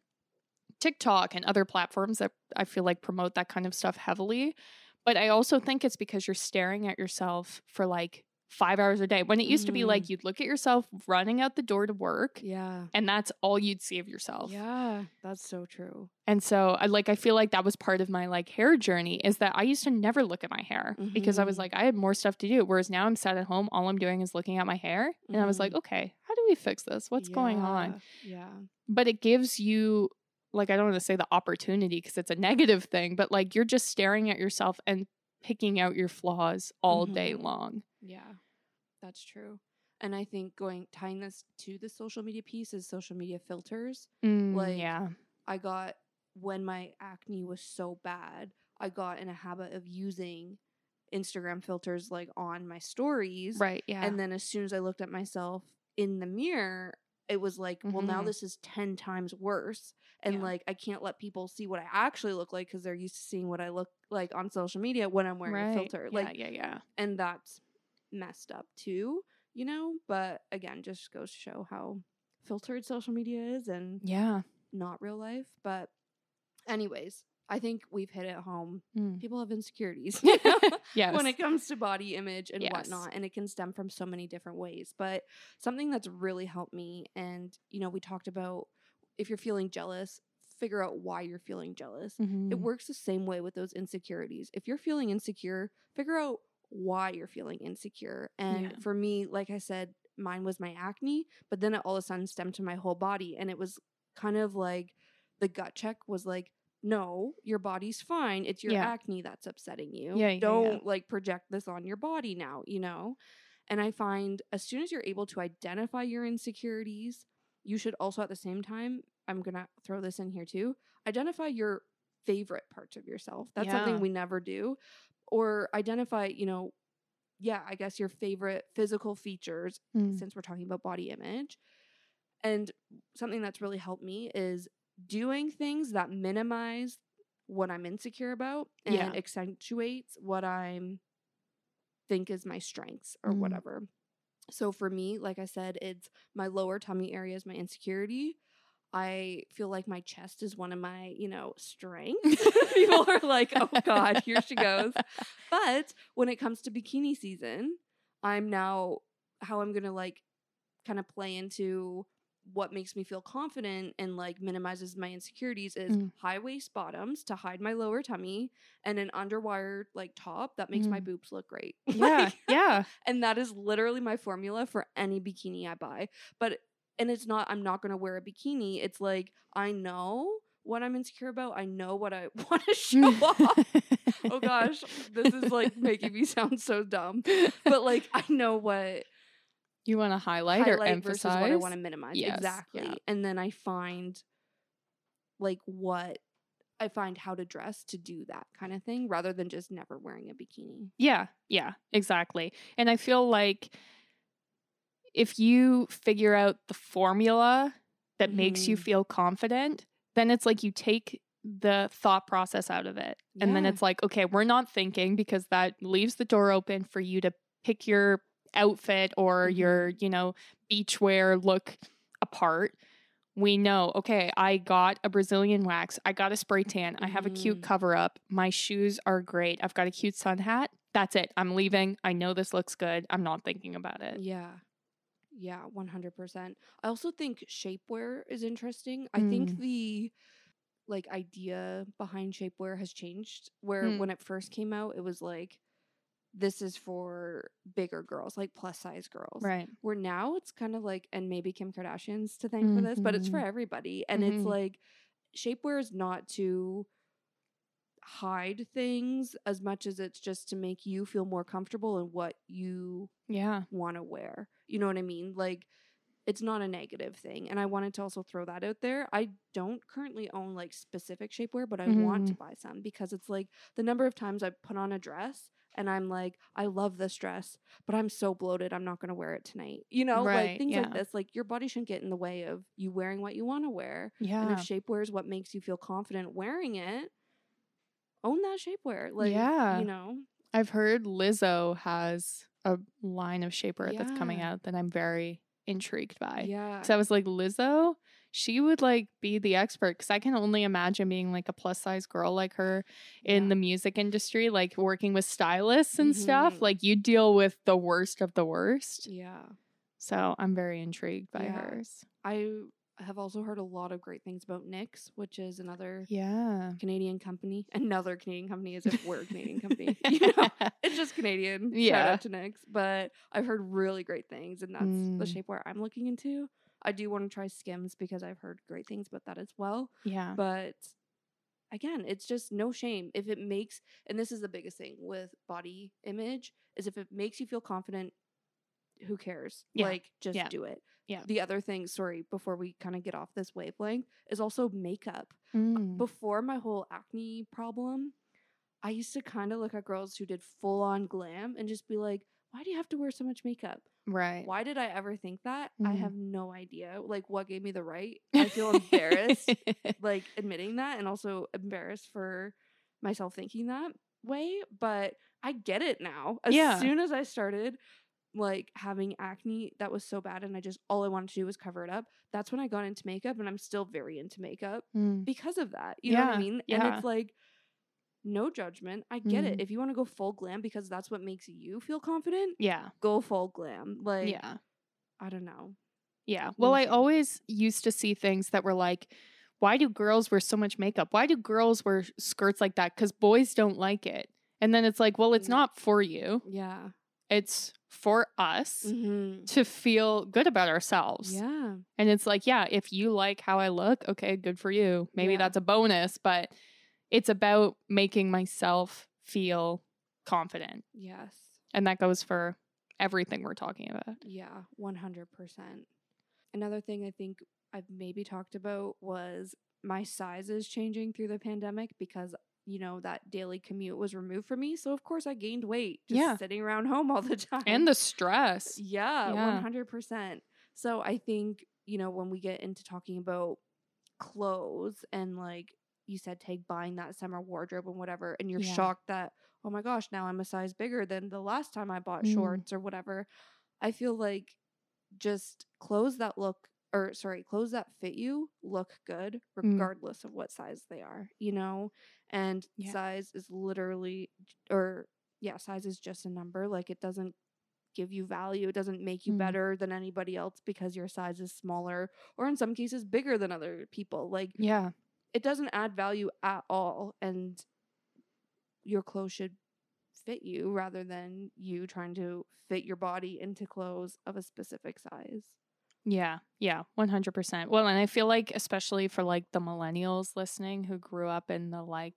TikTok and other platforms that I feel like promote that kind of stuff heavily. But I also think it's because you're staring at yourself for like 5 hours a day. When it used to be like you'd look at yourself running out the door to work. Yeah. And that's all you'd see of yourself. Yeah. That's so true. And so I feel like that was part of my like hair journey, is that I used to never look at my hair because I was like, I had more stuff to do. Whereas now I'm sat at home. All I'm doing is looking at my hair. And I was like, okay, how do we fix this? What's going on? Yeah. But it gives you like, I don't want to say the opportunity because it's a negative thing, but like you're just staring at yourself and picking out your flaws all day long. Yeah, that's true. And I think tying this to the social media piece is social media filters. I got, when my acne was so bad, I got in a habit of using Instagram filters like on my stories. Right, yeah. And then as soon as I looked at myself in the mirror, it was like, well, now this is 10 times worse. And like, I can't let people see what I actually look like because they're used to seeing what I look like on social media when I'm wearing a filter. Yeah, like, yeah. And that's messed up too, you know? But again, just goes to show how filtered social media is and not real life. But anyways, I think we've hit it home. People have insecurities when it comes to body image and whatnot, and it can stem from so many different ways. But something that's really helped me, and you know, we talked about, if you're feeling jealous, figure out why you're feeling jealous. It works the same way with those insecurities. If you're feeling insecure, figure out why you're feeling insecure. And for me, like I said, mine was my acne, but then it all of a sudden stemmed to my whole body. And it was kind of like the gut check was like, no, your body's fine. It's your acne that's upsetting you. Don't like project this on your body now, you know? And I find as soon as you're able to identify your insecurities, you should also at the same time, I'm going to throw this in here too, identify your favorite parts of yourself. That's something we never do. Or identify, you know, I guess your favorite physical features, since we're talking about body image. And something that's really helped me is doing things that minimize what I'm insecure about and accentuates what I think is my strengths or whatever. So for me, like I said, it's my lower tummy area is my insecurity. I feel like my chest is one of my, you know, strengths. People are like, oh God, here she goes. But when it comes to bikini season, I'm now how I'm going to like kind of play into what makes me feel confident and like minimizes my insecurities is high waist bottoms to hide my lower tummy and an underwire like top that makes my boobs look great. And that is literally my formula for any bikini I buy. And it's not, I'm not going to wear a bikini. It's like, I know what I'm insecure about. I know what I want to show off. Oh gosh, this is like making me sound so dumb. But like, I know what you want to highlight or emphasize. Versus what I want to minimize. Yes. Exactly. Yeah. And then I find like how to dress to do that kind of thing rather than just never wearing a bikini. Yeah. Yeah, exactly. And I feel like, if you figure out the formula that makes you feel confident, then it's like you take the thought process out of it. Yeah. And then it's like, okay, we're not thinking, because that leaves the door open for you to pick your outfit or your, you know, beachwear look apart. We know, okay, I got a Brazilian wax. I got a spray tan. I have a cute cover up. My shoes are great. I've got a cute sun hat. That's it. I'm leaving. I know this looks good. I'm not thinking about it. Yeah. Yeah, 100%. I also think shapewear is interesting. I think the like idea behind shapewear has changed, where when it first came out, it was like, this is for bigger girls, like plus size girls. Right. Where now it's kind of like, and maybe Kim Kardashian's to thank for this, but it's for everybody. And it's like, shapewear is not to hide things as much as it's just to make you feel more comfortable in what you want to wear. You know what I mean? Like, it's not a negative thing. And I wanted to also throw that out there. I don't currently own like specific shapewear, but I want to buy some, because it's like the number of times I put on a dress and I'm like, I love this dress, but I'm so bloated, I'm not going to wear it tonight. You know, right, like things like this. Like, your body shouldn't get in the way of you wearing what you want to wear. Yeah. And if shapewear is what makes you feel confident wearing it, own that shapewear. Like, you know, I've heard Lizzo has a line of shapewear that's coming out that I'm very intrigued by. Yeah. So I was like, Lizzo, she would like be the expert, because I can only imagine being like a plus size girl like her in the music industry, like working with stylists and stuff. Like you deal with the worst of the worst. Yeah. So I'm very intrigued by hers. I have also heard a lot of great things about NYX, which is another Canadian company. Another Canadian company, as if we're a Canadian company. You know, it's just Canadian. Yeah. Shout out to NYX. But I've heard really great things, and that's the shapewear I'm looking into. I do want to try Skims because I've heard great things about that as well. Yeah. But again, it's just no shame. If it makes, and this is the biggest thing with body image, is if it makes you feel confident, who cares? Like, just do it. Yeah. The other thing, sorry, before we kind of get off this wavelength, is also makeup. Before my whole acne problem, I used to kind of look at girls who did full-on glam and just be like, why do you have to wear so much makeup? Right. Why did I ever think that? I have no idea. Like, what gave me the right? I feel embarrassed, like, admitting that, and also embarrassed for myself thinking that way. But I get it now. As soon as I started, like, having acne that was so bad, and I just, all I wanted to do was cover it up. That's when I got into makeup, and I'm still very into makeup because of that. You know what I mean? Yeah. And it's like, no judgment. I get it. If you want to go full glam because that's what makes you feel confident, go full glam. Like, I don't know. Yeah. Well, I always used to see things that were like, why do girls wear so much makeup? Why do girls wear skirts like that? Because boys don't like it. And then it's like, well, it's not for you. Yeah. It's for us to feel good about ourselves. Yeah. And it's like, yeah, if you like how I look, okay, good for you. Maybe that's a bonus, but it's about making myself feel confident. Yes. And that goes for everything we're talking about. Yeah, 100%. Another thing I think I've maybe talked about was my sizes changing through the pandemic, because you know, that daily commute was removed from me. So, of course, I gained weight just sitting around home all the time. And the stress. Yeah, 100%. So, I think, you know, when we get into talking about clothes and, like you said, take buying that summer wardrobe and whatever, and you're shocked that, oh my gosh, now I'm a size bigger than the last time I bought shorts or whatever. I feel like just clothes that look, or sorry, clothes that fit you look good regardless of what size they are, you know? And size is literally, or size is just a number. Like, it doesn't give you value. It doesn't make you better than anybody else because your size is smaller, or in some cases bigger than other people. Like, it doesn't add value at all. And your clothes should fit you rather than you trying to fit your body into clothes of a specific size. Yeah. Yeah. 100%. Well, and I feel like, especially for like the millennials listening who grew up in the like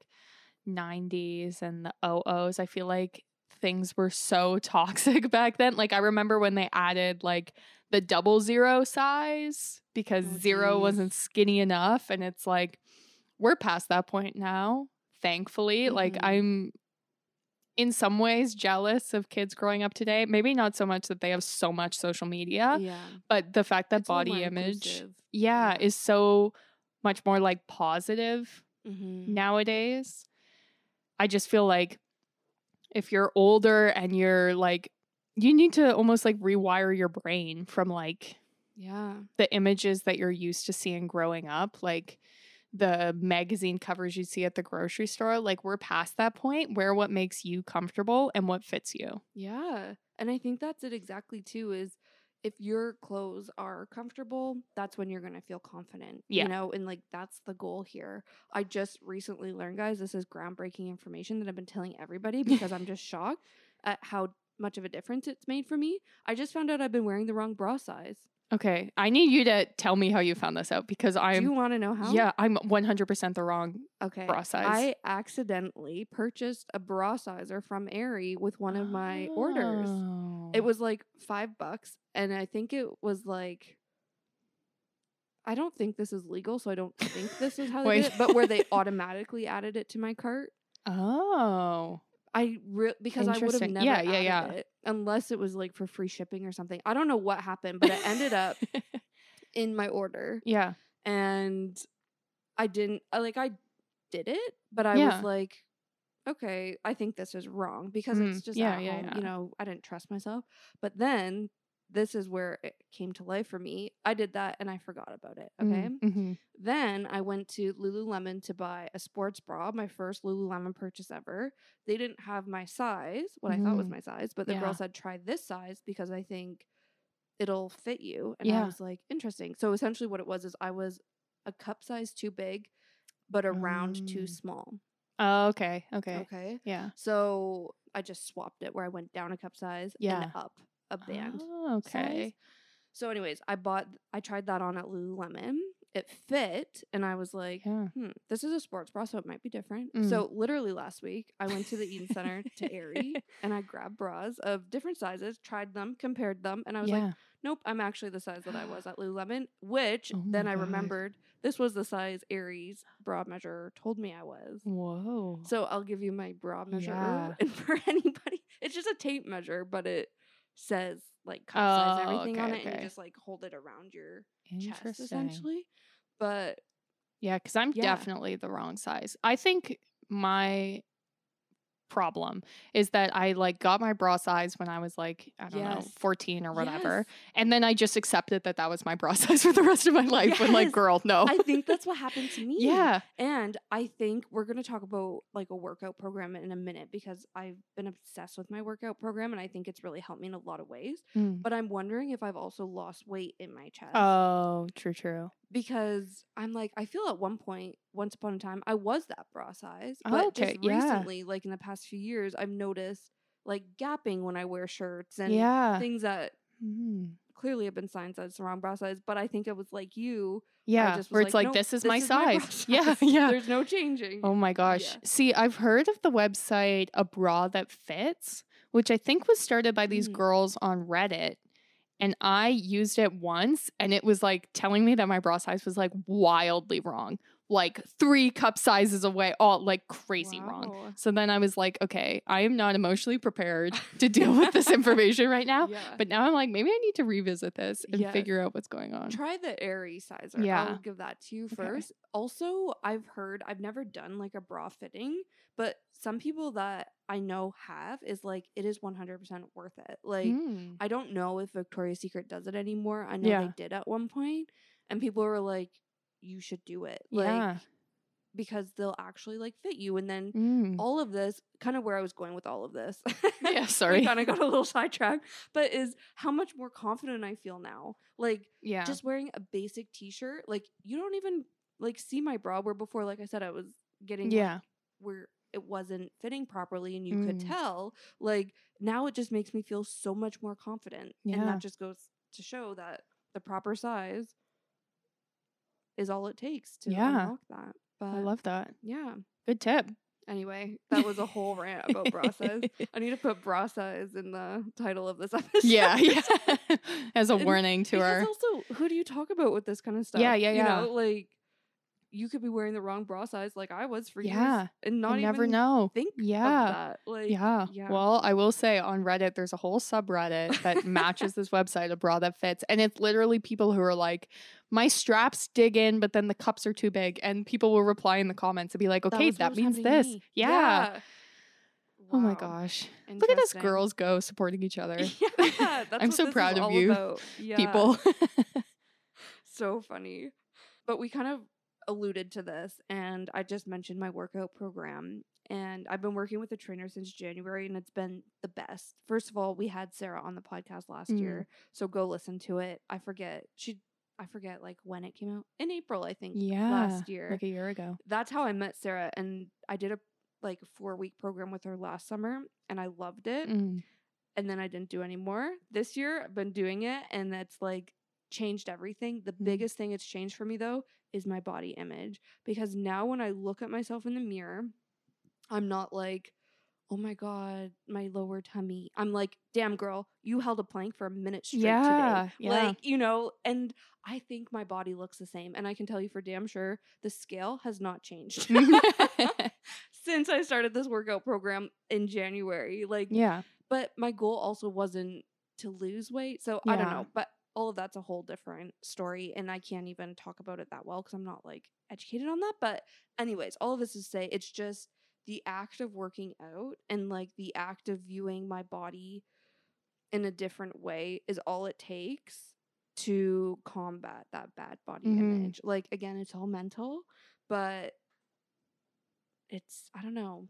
90s and the 00s, I feel like things were so toxic back then. Like, I remember when they added like the 00 size because zero wasn't skinny enough. And it's like, we're past that point now, thankfully. Like, I'm in some ways jealous of kids growing up today. Maybe not so much that they have so much social media, but the fact that it's body image is so much more like positive nowadays. I just feel like if you're older and you're like, you need to almost like rewire your brain from like the images that you're used to seeing growing up, like the magazine covers you see at the grocery store. Like, we're past that point where what makes you comfortable and what fits you. Yeah. And I think that's it exactly too, is if your clothes are comfortable, that's when you're going to feel confident, you know, and like, that's the goal here. I just recently learned, guys, this is groundbreaking information that I've been telling everybody because I'm just shocked at how much of a difference it's made for me. I just found out I've been wearing the wrong bra size. Okay, I need you to tell me how you found this out, because Do you want to know how? Yeah, I'm 100% the wrong bra size. I accidentally purchased a bra sizer from Aerie with one of my orders. It was like $5, and I think it was like, I don't think this is legal, so I don't think this is how they did it, but where they automatically added it to my cart. Oh. Because I would have never added it unless it was like for free shipping or something. I don't know what happened, but it ended up in my order. Yeah. And I did it, but I was like, okay, I think this is wrong because it's just at home, you know, I didn't trust myself. But then this is where it came to life for me. I did that and I forgot about it. Okay. Mm-hmm. Then I went to Lululemon to buy a sports bra, my first Lululemon purchase ever. They didn't have my size, what I thought was my size, but the girl said, try this size because I think it'll fit you. And I was like, interesting. So essentially what it was is I was a cup size too big, but a round too small. Oh, okay. Okay. Okay. Yeah. So I just swapped it where I went down a cup size and up a band. Oh, okay. Size. So anyways, I tried that on at Lululemon. It fit. And I was like, this is a sports bra, so it might be different. So literally last week, I went to the Eden Center to Aerie and I grabbed bras of different sizes, tried them, compared them. And I was like, nope, I'm actually the size that I was at Lululemon, which then I remembered this was the size Aerie's bra measurer told me I was. Whoa. So I'll give you my bra measure. Yeah. And for anybody, it's just a tape measure, but it says like cup size and everything on it, and you just like hold it around your chest essentially. But yeah, because I'm definitely the wrong size. I think my problem is that I like got my bra size when I was like, I don't know, 14 or whatever, and then I just accepted that that was my bra size for the rest of my life. When like, girl, no. I think that's what happened to me. Yeah. And I think we're going to talk about like a workout program in a minute, because I've been obsessed with my workout program and I think it's really helped me in a lot of ways. But I'm wondering if I've also lost weight in my chest. Oh, true. Because I'm like, I feel at one point, once upon a time, I was that bra size. But just recently, like in the past few years, I've noticed like gapping when I wear shirts and things that clearly have been signs that it's the wrong bra size. But I think it was like you. Yeah. I just was where it's like, no, this is my size. Yeah. Yeah. There's no changing. Oh my gosh. Yeah. See, I've heard of the website A Bra That Fits, which I think was started by these girls on Reddit. And I used it once and it was like telling me that my bra size was like wildly wrong, like 3 cup sizes away, all like crazy wrong. So then I was like, okay, I am not emotionally prepared to deal with this information right now. Yeah. But now I'm like, maybe I need to revisit this and figure out what's going on. Try the Aerie sizer. Yeah. I'll give that to you first. Also, I've heard, I've never done like a bra fitting, but some people that I know have is like, it is 100% worth it. Like, I don't know if Victoria's Secret does it anymore. I know they did at one point, and people were like, you should do it. Like, because they'll actually like fit you. And then all of this, kind of where I was going with all of this. Yeah, sorry. I kind of got a little sidetracked, but is how much more confident I feel now. Like, just wearing a basic t-shirt, like you don't even like see my bra, where before, like I said, I was getting like, where it wasn't fitting properly and you could tell. Like now it just makes me feel so much more confident. And that just goes to show that the proper size is all it takes to unlock that. But I love that. Yeah. Good tip. Anyway, that was a whole rant about bra size. I need to put bra size in the title of this episode. Yeah, yeah. As a warning to our... also, who do you talk about with this kind of stuff? Yeah. You know, like, you could be wearing the wrong bra size like I was for years and not never even know. Think of that. Like, Well, I will say on Reddit, there's a whole subreddit that matches this website, A Bra That Fits. And it's literally people who are like, my straps dig in, but then the cups are too big. And people will reply in the comments and be like, okay, that means this. Yeah. Wow. Oh my gosh. Look at us girls go supporting each other. Yeah, I'm so proud of you people. So funny. But we kind of alluded to this, and I just mentioned my workout program, and I've been working with a trainer since January, and it's been the best. First of all, we had Sarah on the podcast last year, so go listen to it. I forget like when it came out, in April, I think, last year, like a year ago. That's how I met Sarah, and I did a like 4-week program with her last summer, and I loved it. And then I didn't do any more. This year I've been doing it, and that's like changed everything. The biggest thing it's changed for me though is my body image, because now when I look at myself in the mirror, I'm not like, oh my god, my lower tummy. I'm like, damn girl, you held a plank for a minute straight today. Like, you know, and I think my body looks the same, and I can tell you for damn sure the scale has not changed since I started this workout program in January. Like, but my goal also wasn't to lose weight, so I don't know, but all of that's a whole different story, and I can't even talk about it that well because I'm not like educated on that. But anyways, all of this is to say, it's just the act of working out and like the act of viewing my body in a different way is all it takes to combat that bad body image. Like, again, it's all mental, but it's, I don't know,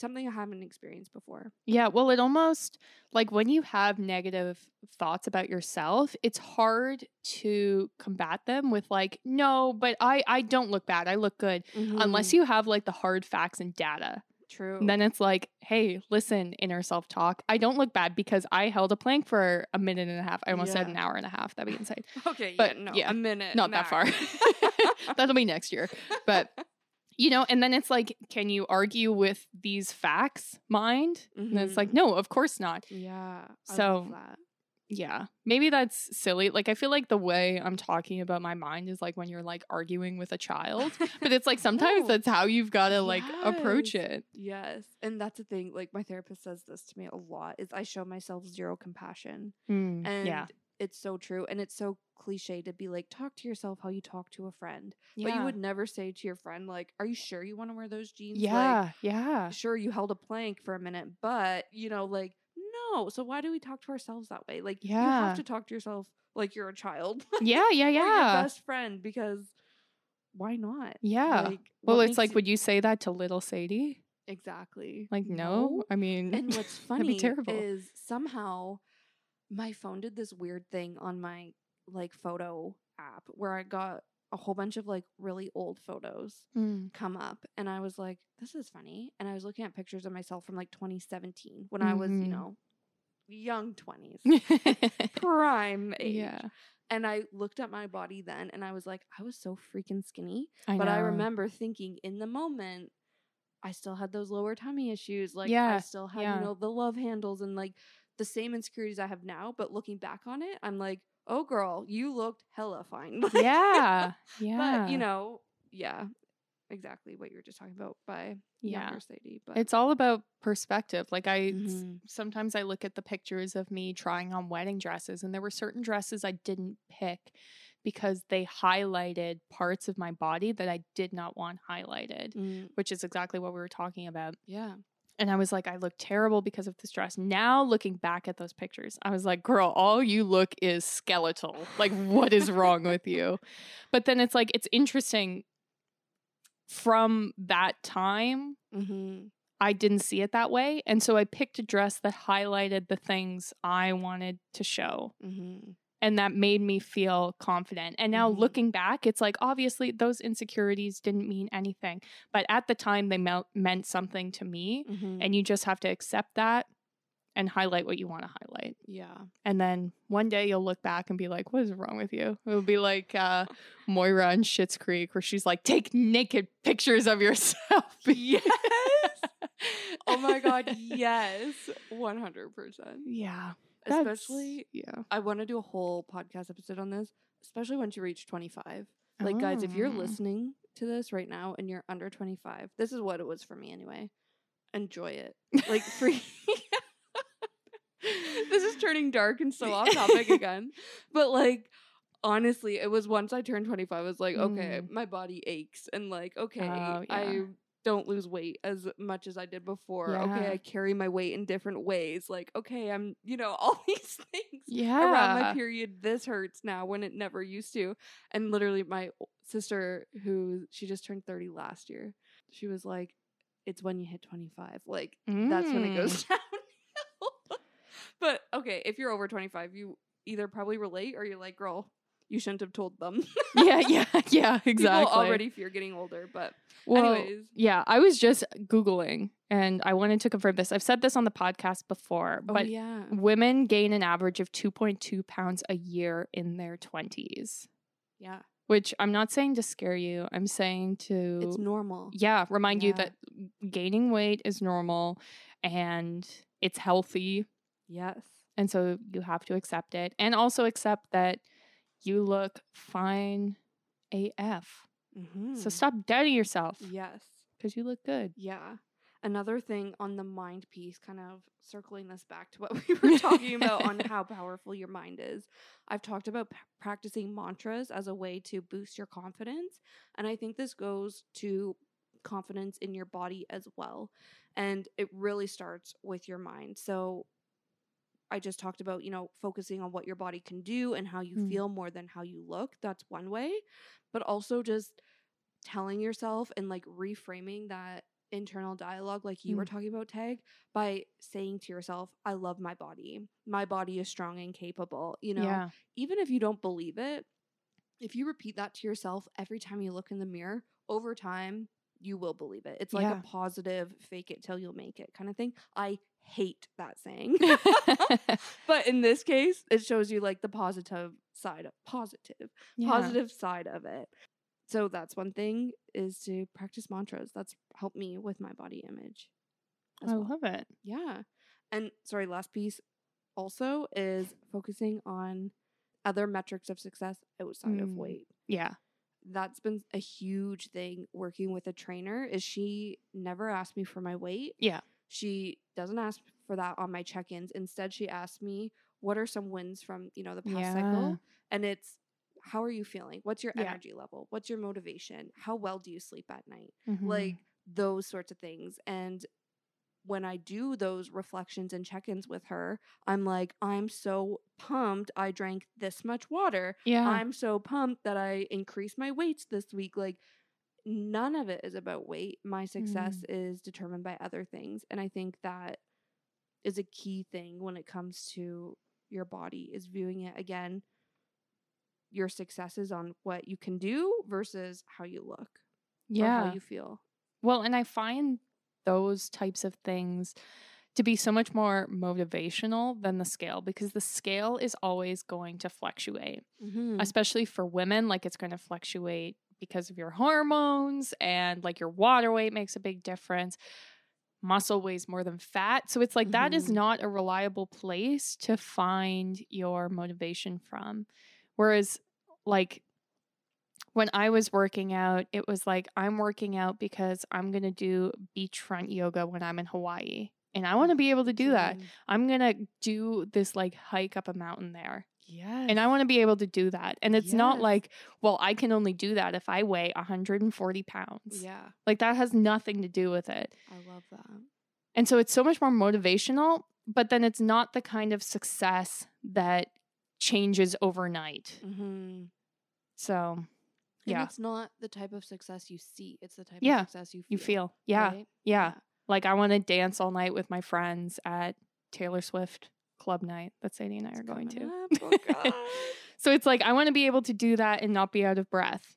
something I haven't experienced before. Yeah, well, it almost, like, when you have negative thoughts about yourself, it's hard to combat them with, like, no, but I don't look bad. I look good. Mm-hmm. Unless you have, like, the hard facts and data. True. And then it's like, hey, listen, inner self-talk. I don't look bad because I held a plank for a minute and a half. I almost said an hour and a half. That'd be insane. Okay, but yeah, no, yeah, a minute. Not that hour. Far. That'll be next year. But... you know, and then it's like, can you argue with these facts, mind? Mm-hmm. And it's like, no, of course not. Yeah. I love that. Yeah, maybe that's silly. Like, I feel like the way I'm talking about my mind is like when you're like arguing with a child, but it's like sometimes that's how you've got to like approach it. Yes. And that's the thing. Like, my therapist says this to me a lot is I show myself zero compassion. It's so true. And it's so cliche to be like, talk to yourself how you talk to a friend. Yeah. But you would never say to your friend, like, are you sure you want to wear those jeans? Yeah. Like, yeah. Sure, you held a plank for a minute, but, you know, like, no. So why do we talk to ourselves that way? Like, you have to talk to yourself like you're a child. Yeah. Or your best friend, because why not? Yeah. Like, well, it's like, would you say that to little Sadie? Exactly. Like, no. I mean, and what's funny is somehow... my phone did this weird thing on my, like, photo app where I got a whole bunch of, like, really old photos come up. And I was like, this is funny. And I was looking at pictures of myself from, like, 2017 when I was, you know, young 20s. Prime age. Yeah. And I looked at my body then and I was like, I was so freaking skinny. But I remember thinking in the moment, I still had those lower tummy issues. Like, I still had, you know, the love handles and, like, the same insecurities I have now, but looking back on it, I'm like, oh girl, you looked hella fine. Like, yeah. But you know, exactly what you were just talking about by younger Sadie. But it's all about perspective. Like, I sometimes I look at the pictures of me trying on wedding dresses, and there were certain dresses I didn't pick because they highlighted parts of my body that I did not want highlighted, which is exactly what we were talking about. Yeah. And I was like, I look terrible because of this dress. Now, looking back at those pictures, I was like, girl, all you look is skeletal. Like, what is wrong with you? But then it's like, it's interesting. From that time, I didn't see it that way. And so I picked a dress that highlighted the things I wanted to show. And that made me feel confident. And now looking back, it's like, obviously, those insecurities didn't mean anything. But at the time, they meant something to me. And you just have to accept that and highlight what you want to highlight. Yeah. And then one day you'll look back and be like, what is wrong with you? It'll be like Moira in Schitt's Creek, where she's like, take naked pictures of yourself. Yes. Oh, my God. Yes. 100%. Yeah. Especially, I want to do a whole podcast episode on this, especially once you reach 25. Like, guys, if you're listening to this right now and you're under 25, this is what it was for me anyway. Enjoy it. Like, free. This is turning dark and so off topic again. But, like, honestly, it was once I turned 25, I was like, okay, my body aches. And, like, okay, I don't lose weight as much as I did before. Okay, I carry my weight in different ways. Like, okay, I'm, you know, all these things around my period. This hurts now when it never used to. And literally my sister, who she just turned 30 last year, she was like, it's when you hit 25. Like, that's when it goes downhill. But okay, if you're over 25, you either probably relate or you're like, girl, you shouldn't have told them. Yeah, exactly. People already fear getting older, but anyways. Yeah, I was just Googling, and I wanted to confirm this. I've said this on the podcast before, but women gain an average of 2.2 pounds a year in their 20s. Yeah. Which I'm not saying to scare you. I'm saying to... it's normal. Yeah, remind you that gaining weight is normal, and it's healthy. Yes. And so you have to accept it, and also accept that you look fine AF. So stop doubting yourself. Yes. Because you look good. Yeah. Another thing on the mind piece, kind of circling this back to what we were talking about on how powerful your mind is. I've talked about practicing mantras as a way to boost your confidence. And I think this goes to confidence in your body as well. And it really starts with your mind. So I just talked about, you know, focusing on what your body can do and how you feel more than how you look. That's one way. But also just telling yourself and like reframing that internal dialogue, like you were talking about, Teg, by saying to yourself, I love my body. My body is strong and capable. You know, even if you don't believe it, if you repeat that to yourself every time you look in the mirror, over time, you will believe it. It's like a positive fake it till you'll make it kind of thing. I hate that saying. But in this case, it shows you like the positive side of it. So that's one thing, is to practice mantras. That's helped me with my body image. Love it. Yeah. And sorry, last piece also is focusing on other metrics of success outside of weight. Yeah. That's been a huge thing working with a trainer, is she never asked me for my weight. Yeah. She doesn't ask for that on my check-ins. Instead, she asked me, what are some wins from, you know, the past cycle? And it's, how are you feeling? What's your energy level? What's your motivation? How well do you sleep at night? Mm-hmm. Like those sorts of things. And when I do those reflections and check-ins with her, I'm like, I'm so pumped I drank this much water. Yeah. I'm so pumped that I increased my weights this week. Like, none of it is about weight. My success is determined by other things. And I think that is a key thing when it comes to your body, is viewing it, again, your successes on what you can do versus how you look or how you feel. Well, and I find those types of things to be so much more motivational than the scale, because the scale is always going to fluctuate, especially for women. Like, it's going to fluctuate because of your hormones, and like your water weight makes a big difference. Muscle weighs more than fat. So it's like, that is not a reliable place to find your motivation from. Whereas like when I was working out, it was like, I'm working out because I'm going to do beachfront yoga when I'm in Hawaii. And I want to be able to do that. I'm going to do this like hike up a mountain there. Yes. And I want to be able to do that. And it's not like, well, I can only do that if I weigh 140 pounds. Yeah. Like, that has nothing to do with it. I love that. And so it's so much more motivational, but then it's not the kind of success that changes overnight. So, yeah. And it's not the type of success you see. It's the type of success you feel. Yeah. Right? Yeah. Like, I want to dance all night with my friends at Taylor Swift club night that Sadie and I are going to. Oh, so it's like, I want to be able to do that and not be out of breath.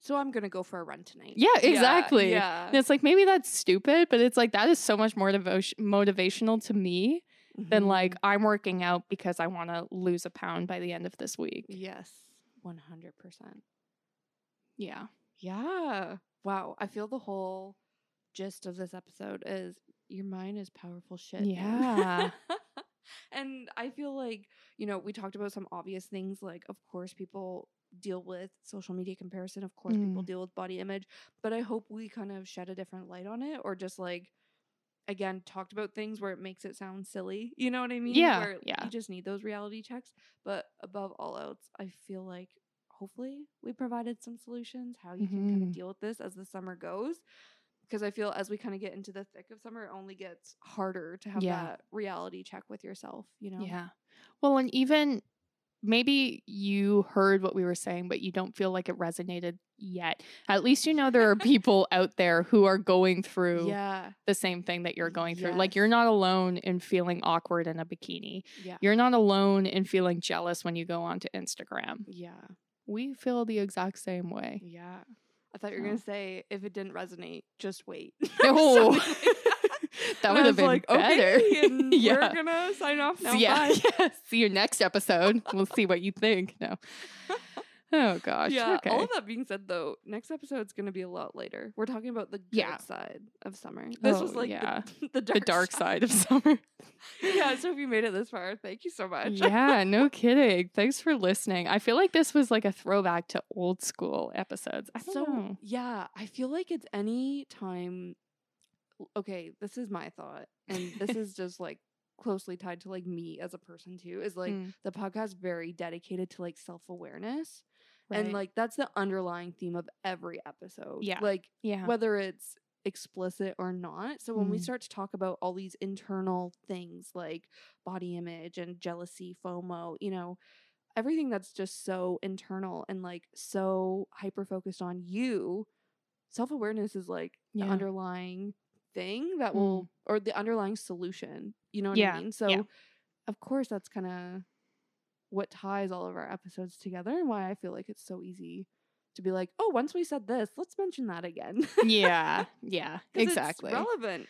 So I'm going to go for a run tonight. Yeah, exactly. Yeah. And it's like, maybe that's stupid, but it's like, that is so much more motivational to me than like, I'm working out because I want to lose a pound by the end of this week. Yes, 100%. Yeah. Yeah. Wow. I feel the whole gist of this episode is, your mind is powerful shit. Yeah. And I feel like, you know, we talked about some obvious things, like, of course, people deal with social media comparison. Of course, people deal with body image. But I hope we kind of shed a different light on it, or just like, again, talked about things where it makes it sound silly. You know what I mean? Yeah. Where you just need those reality checks. But above all else, I feel like hopefully we provided some solutions, how you can kind of deal with this as the summer goes. Because I feel as we kind of get into the thick of summer, it only gets harder to have that reality check with yourself, you know? Yeah. Well, and even maybe you heard what we were saying, but you don't feel like it resonated yet. At least you know there are people out there who are going through the same thing that you're going through. Like, you're not alone in feeling awkward in a bikini. Yeah. You're not alone in feeling jealous when you go onto Instagram. Yeah. We feel the exact same way. Yeah. I thought you were going to say, if it didn't resonate, just wait. Oh, that would have been like, better. Okay, and we're going to sign off now. Yeah. Yeah. See you next episode. We'll see what you think. No. Oh, gosh. Yeah. Okay. All of that being said, though, next episode's going to be a lot later. We're talking about the good side of summer. This was like the dark side of summer. Yeah. So if you made it this far, thank you so much. Yeah. No kidding. Thanks for listening. I feel like this was like a throwback to old school episodes. I don't know. Yeah. I feel like it's any time. Okay. This is my thought. And this is just like closely tied to like me as a person too, is like the podcast very dedicated to like self-awareness. Right. And, like, that's the underlying theme of every episode. Yeah. Like, yeah. whether it's explicit or not. So when we start to talk about all these internal things like body image and jealousy, FOMO, you know, everything that's just so internal and, like, so hyper-focused on you, self-awareness is, like, the underlying thing that will, or the underlying solution. You know what I mean? So, of course, that's kind of what ties all of our episodes together and why I feel like it's so easy to be like, oh, once we said this, let's mention that again. Yeah, exactly. It's relevant.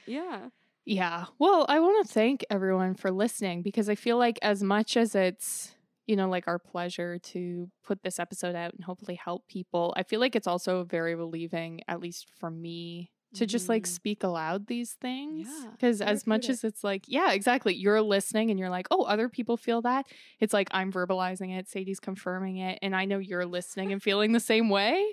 Yeah. Well, I want to thank everyone for listening, because I feel like as much as it's, you know, like our pleasure to put this episode out and hopefully help people, I feel like it's also very relieving, at least for me, to just like speak aloud these things, because as much as it's like, yeah, exactly, you're listening and you're like, oh, other people feel that, it's like I'm verbalizing it, Sadie's confirming it, and I know you're listening and feeling the same way.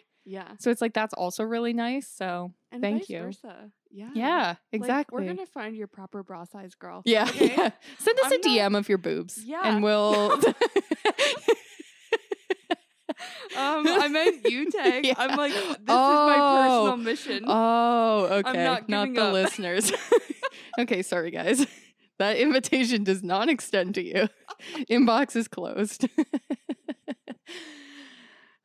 So it's like that's also really nice. So and thank you. Versa. Yeah, exactly. Like, we're gonna find your proper bra size, girl. Okay? Send us a DM of your boobs. And we'll. I meant you tag. Yeah. I'm like, this is my personal mission. Oh, okay. I'm not the listeners. Okay, sorry guys. That invitation does not extend to you. Inbox is closed.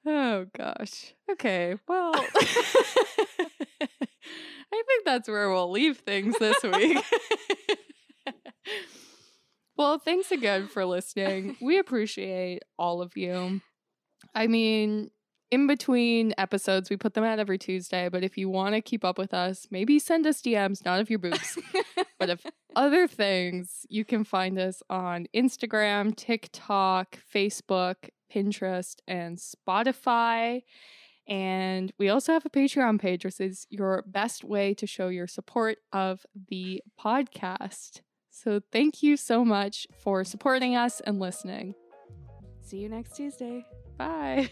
Oh gosh. Okay. Well, I think that's where we'll leave things this week. Well, thanks again for listening. We appreciate all of you. I mean, in between episodes, we put them out every Tuesday, but if you want to keep up with us, maybe send us DMs, not of your boobs, but of other things. You can find us on Instagram, TikTok, Facebook, Pinterest, and Spotify. And we also have a Patreon page, which is your best way to show your support of the podcast. So thank you so much for supporting us and listening. See you next Tuesday. Bye.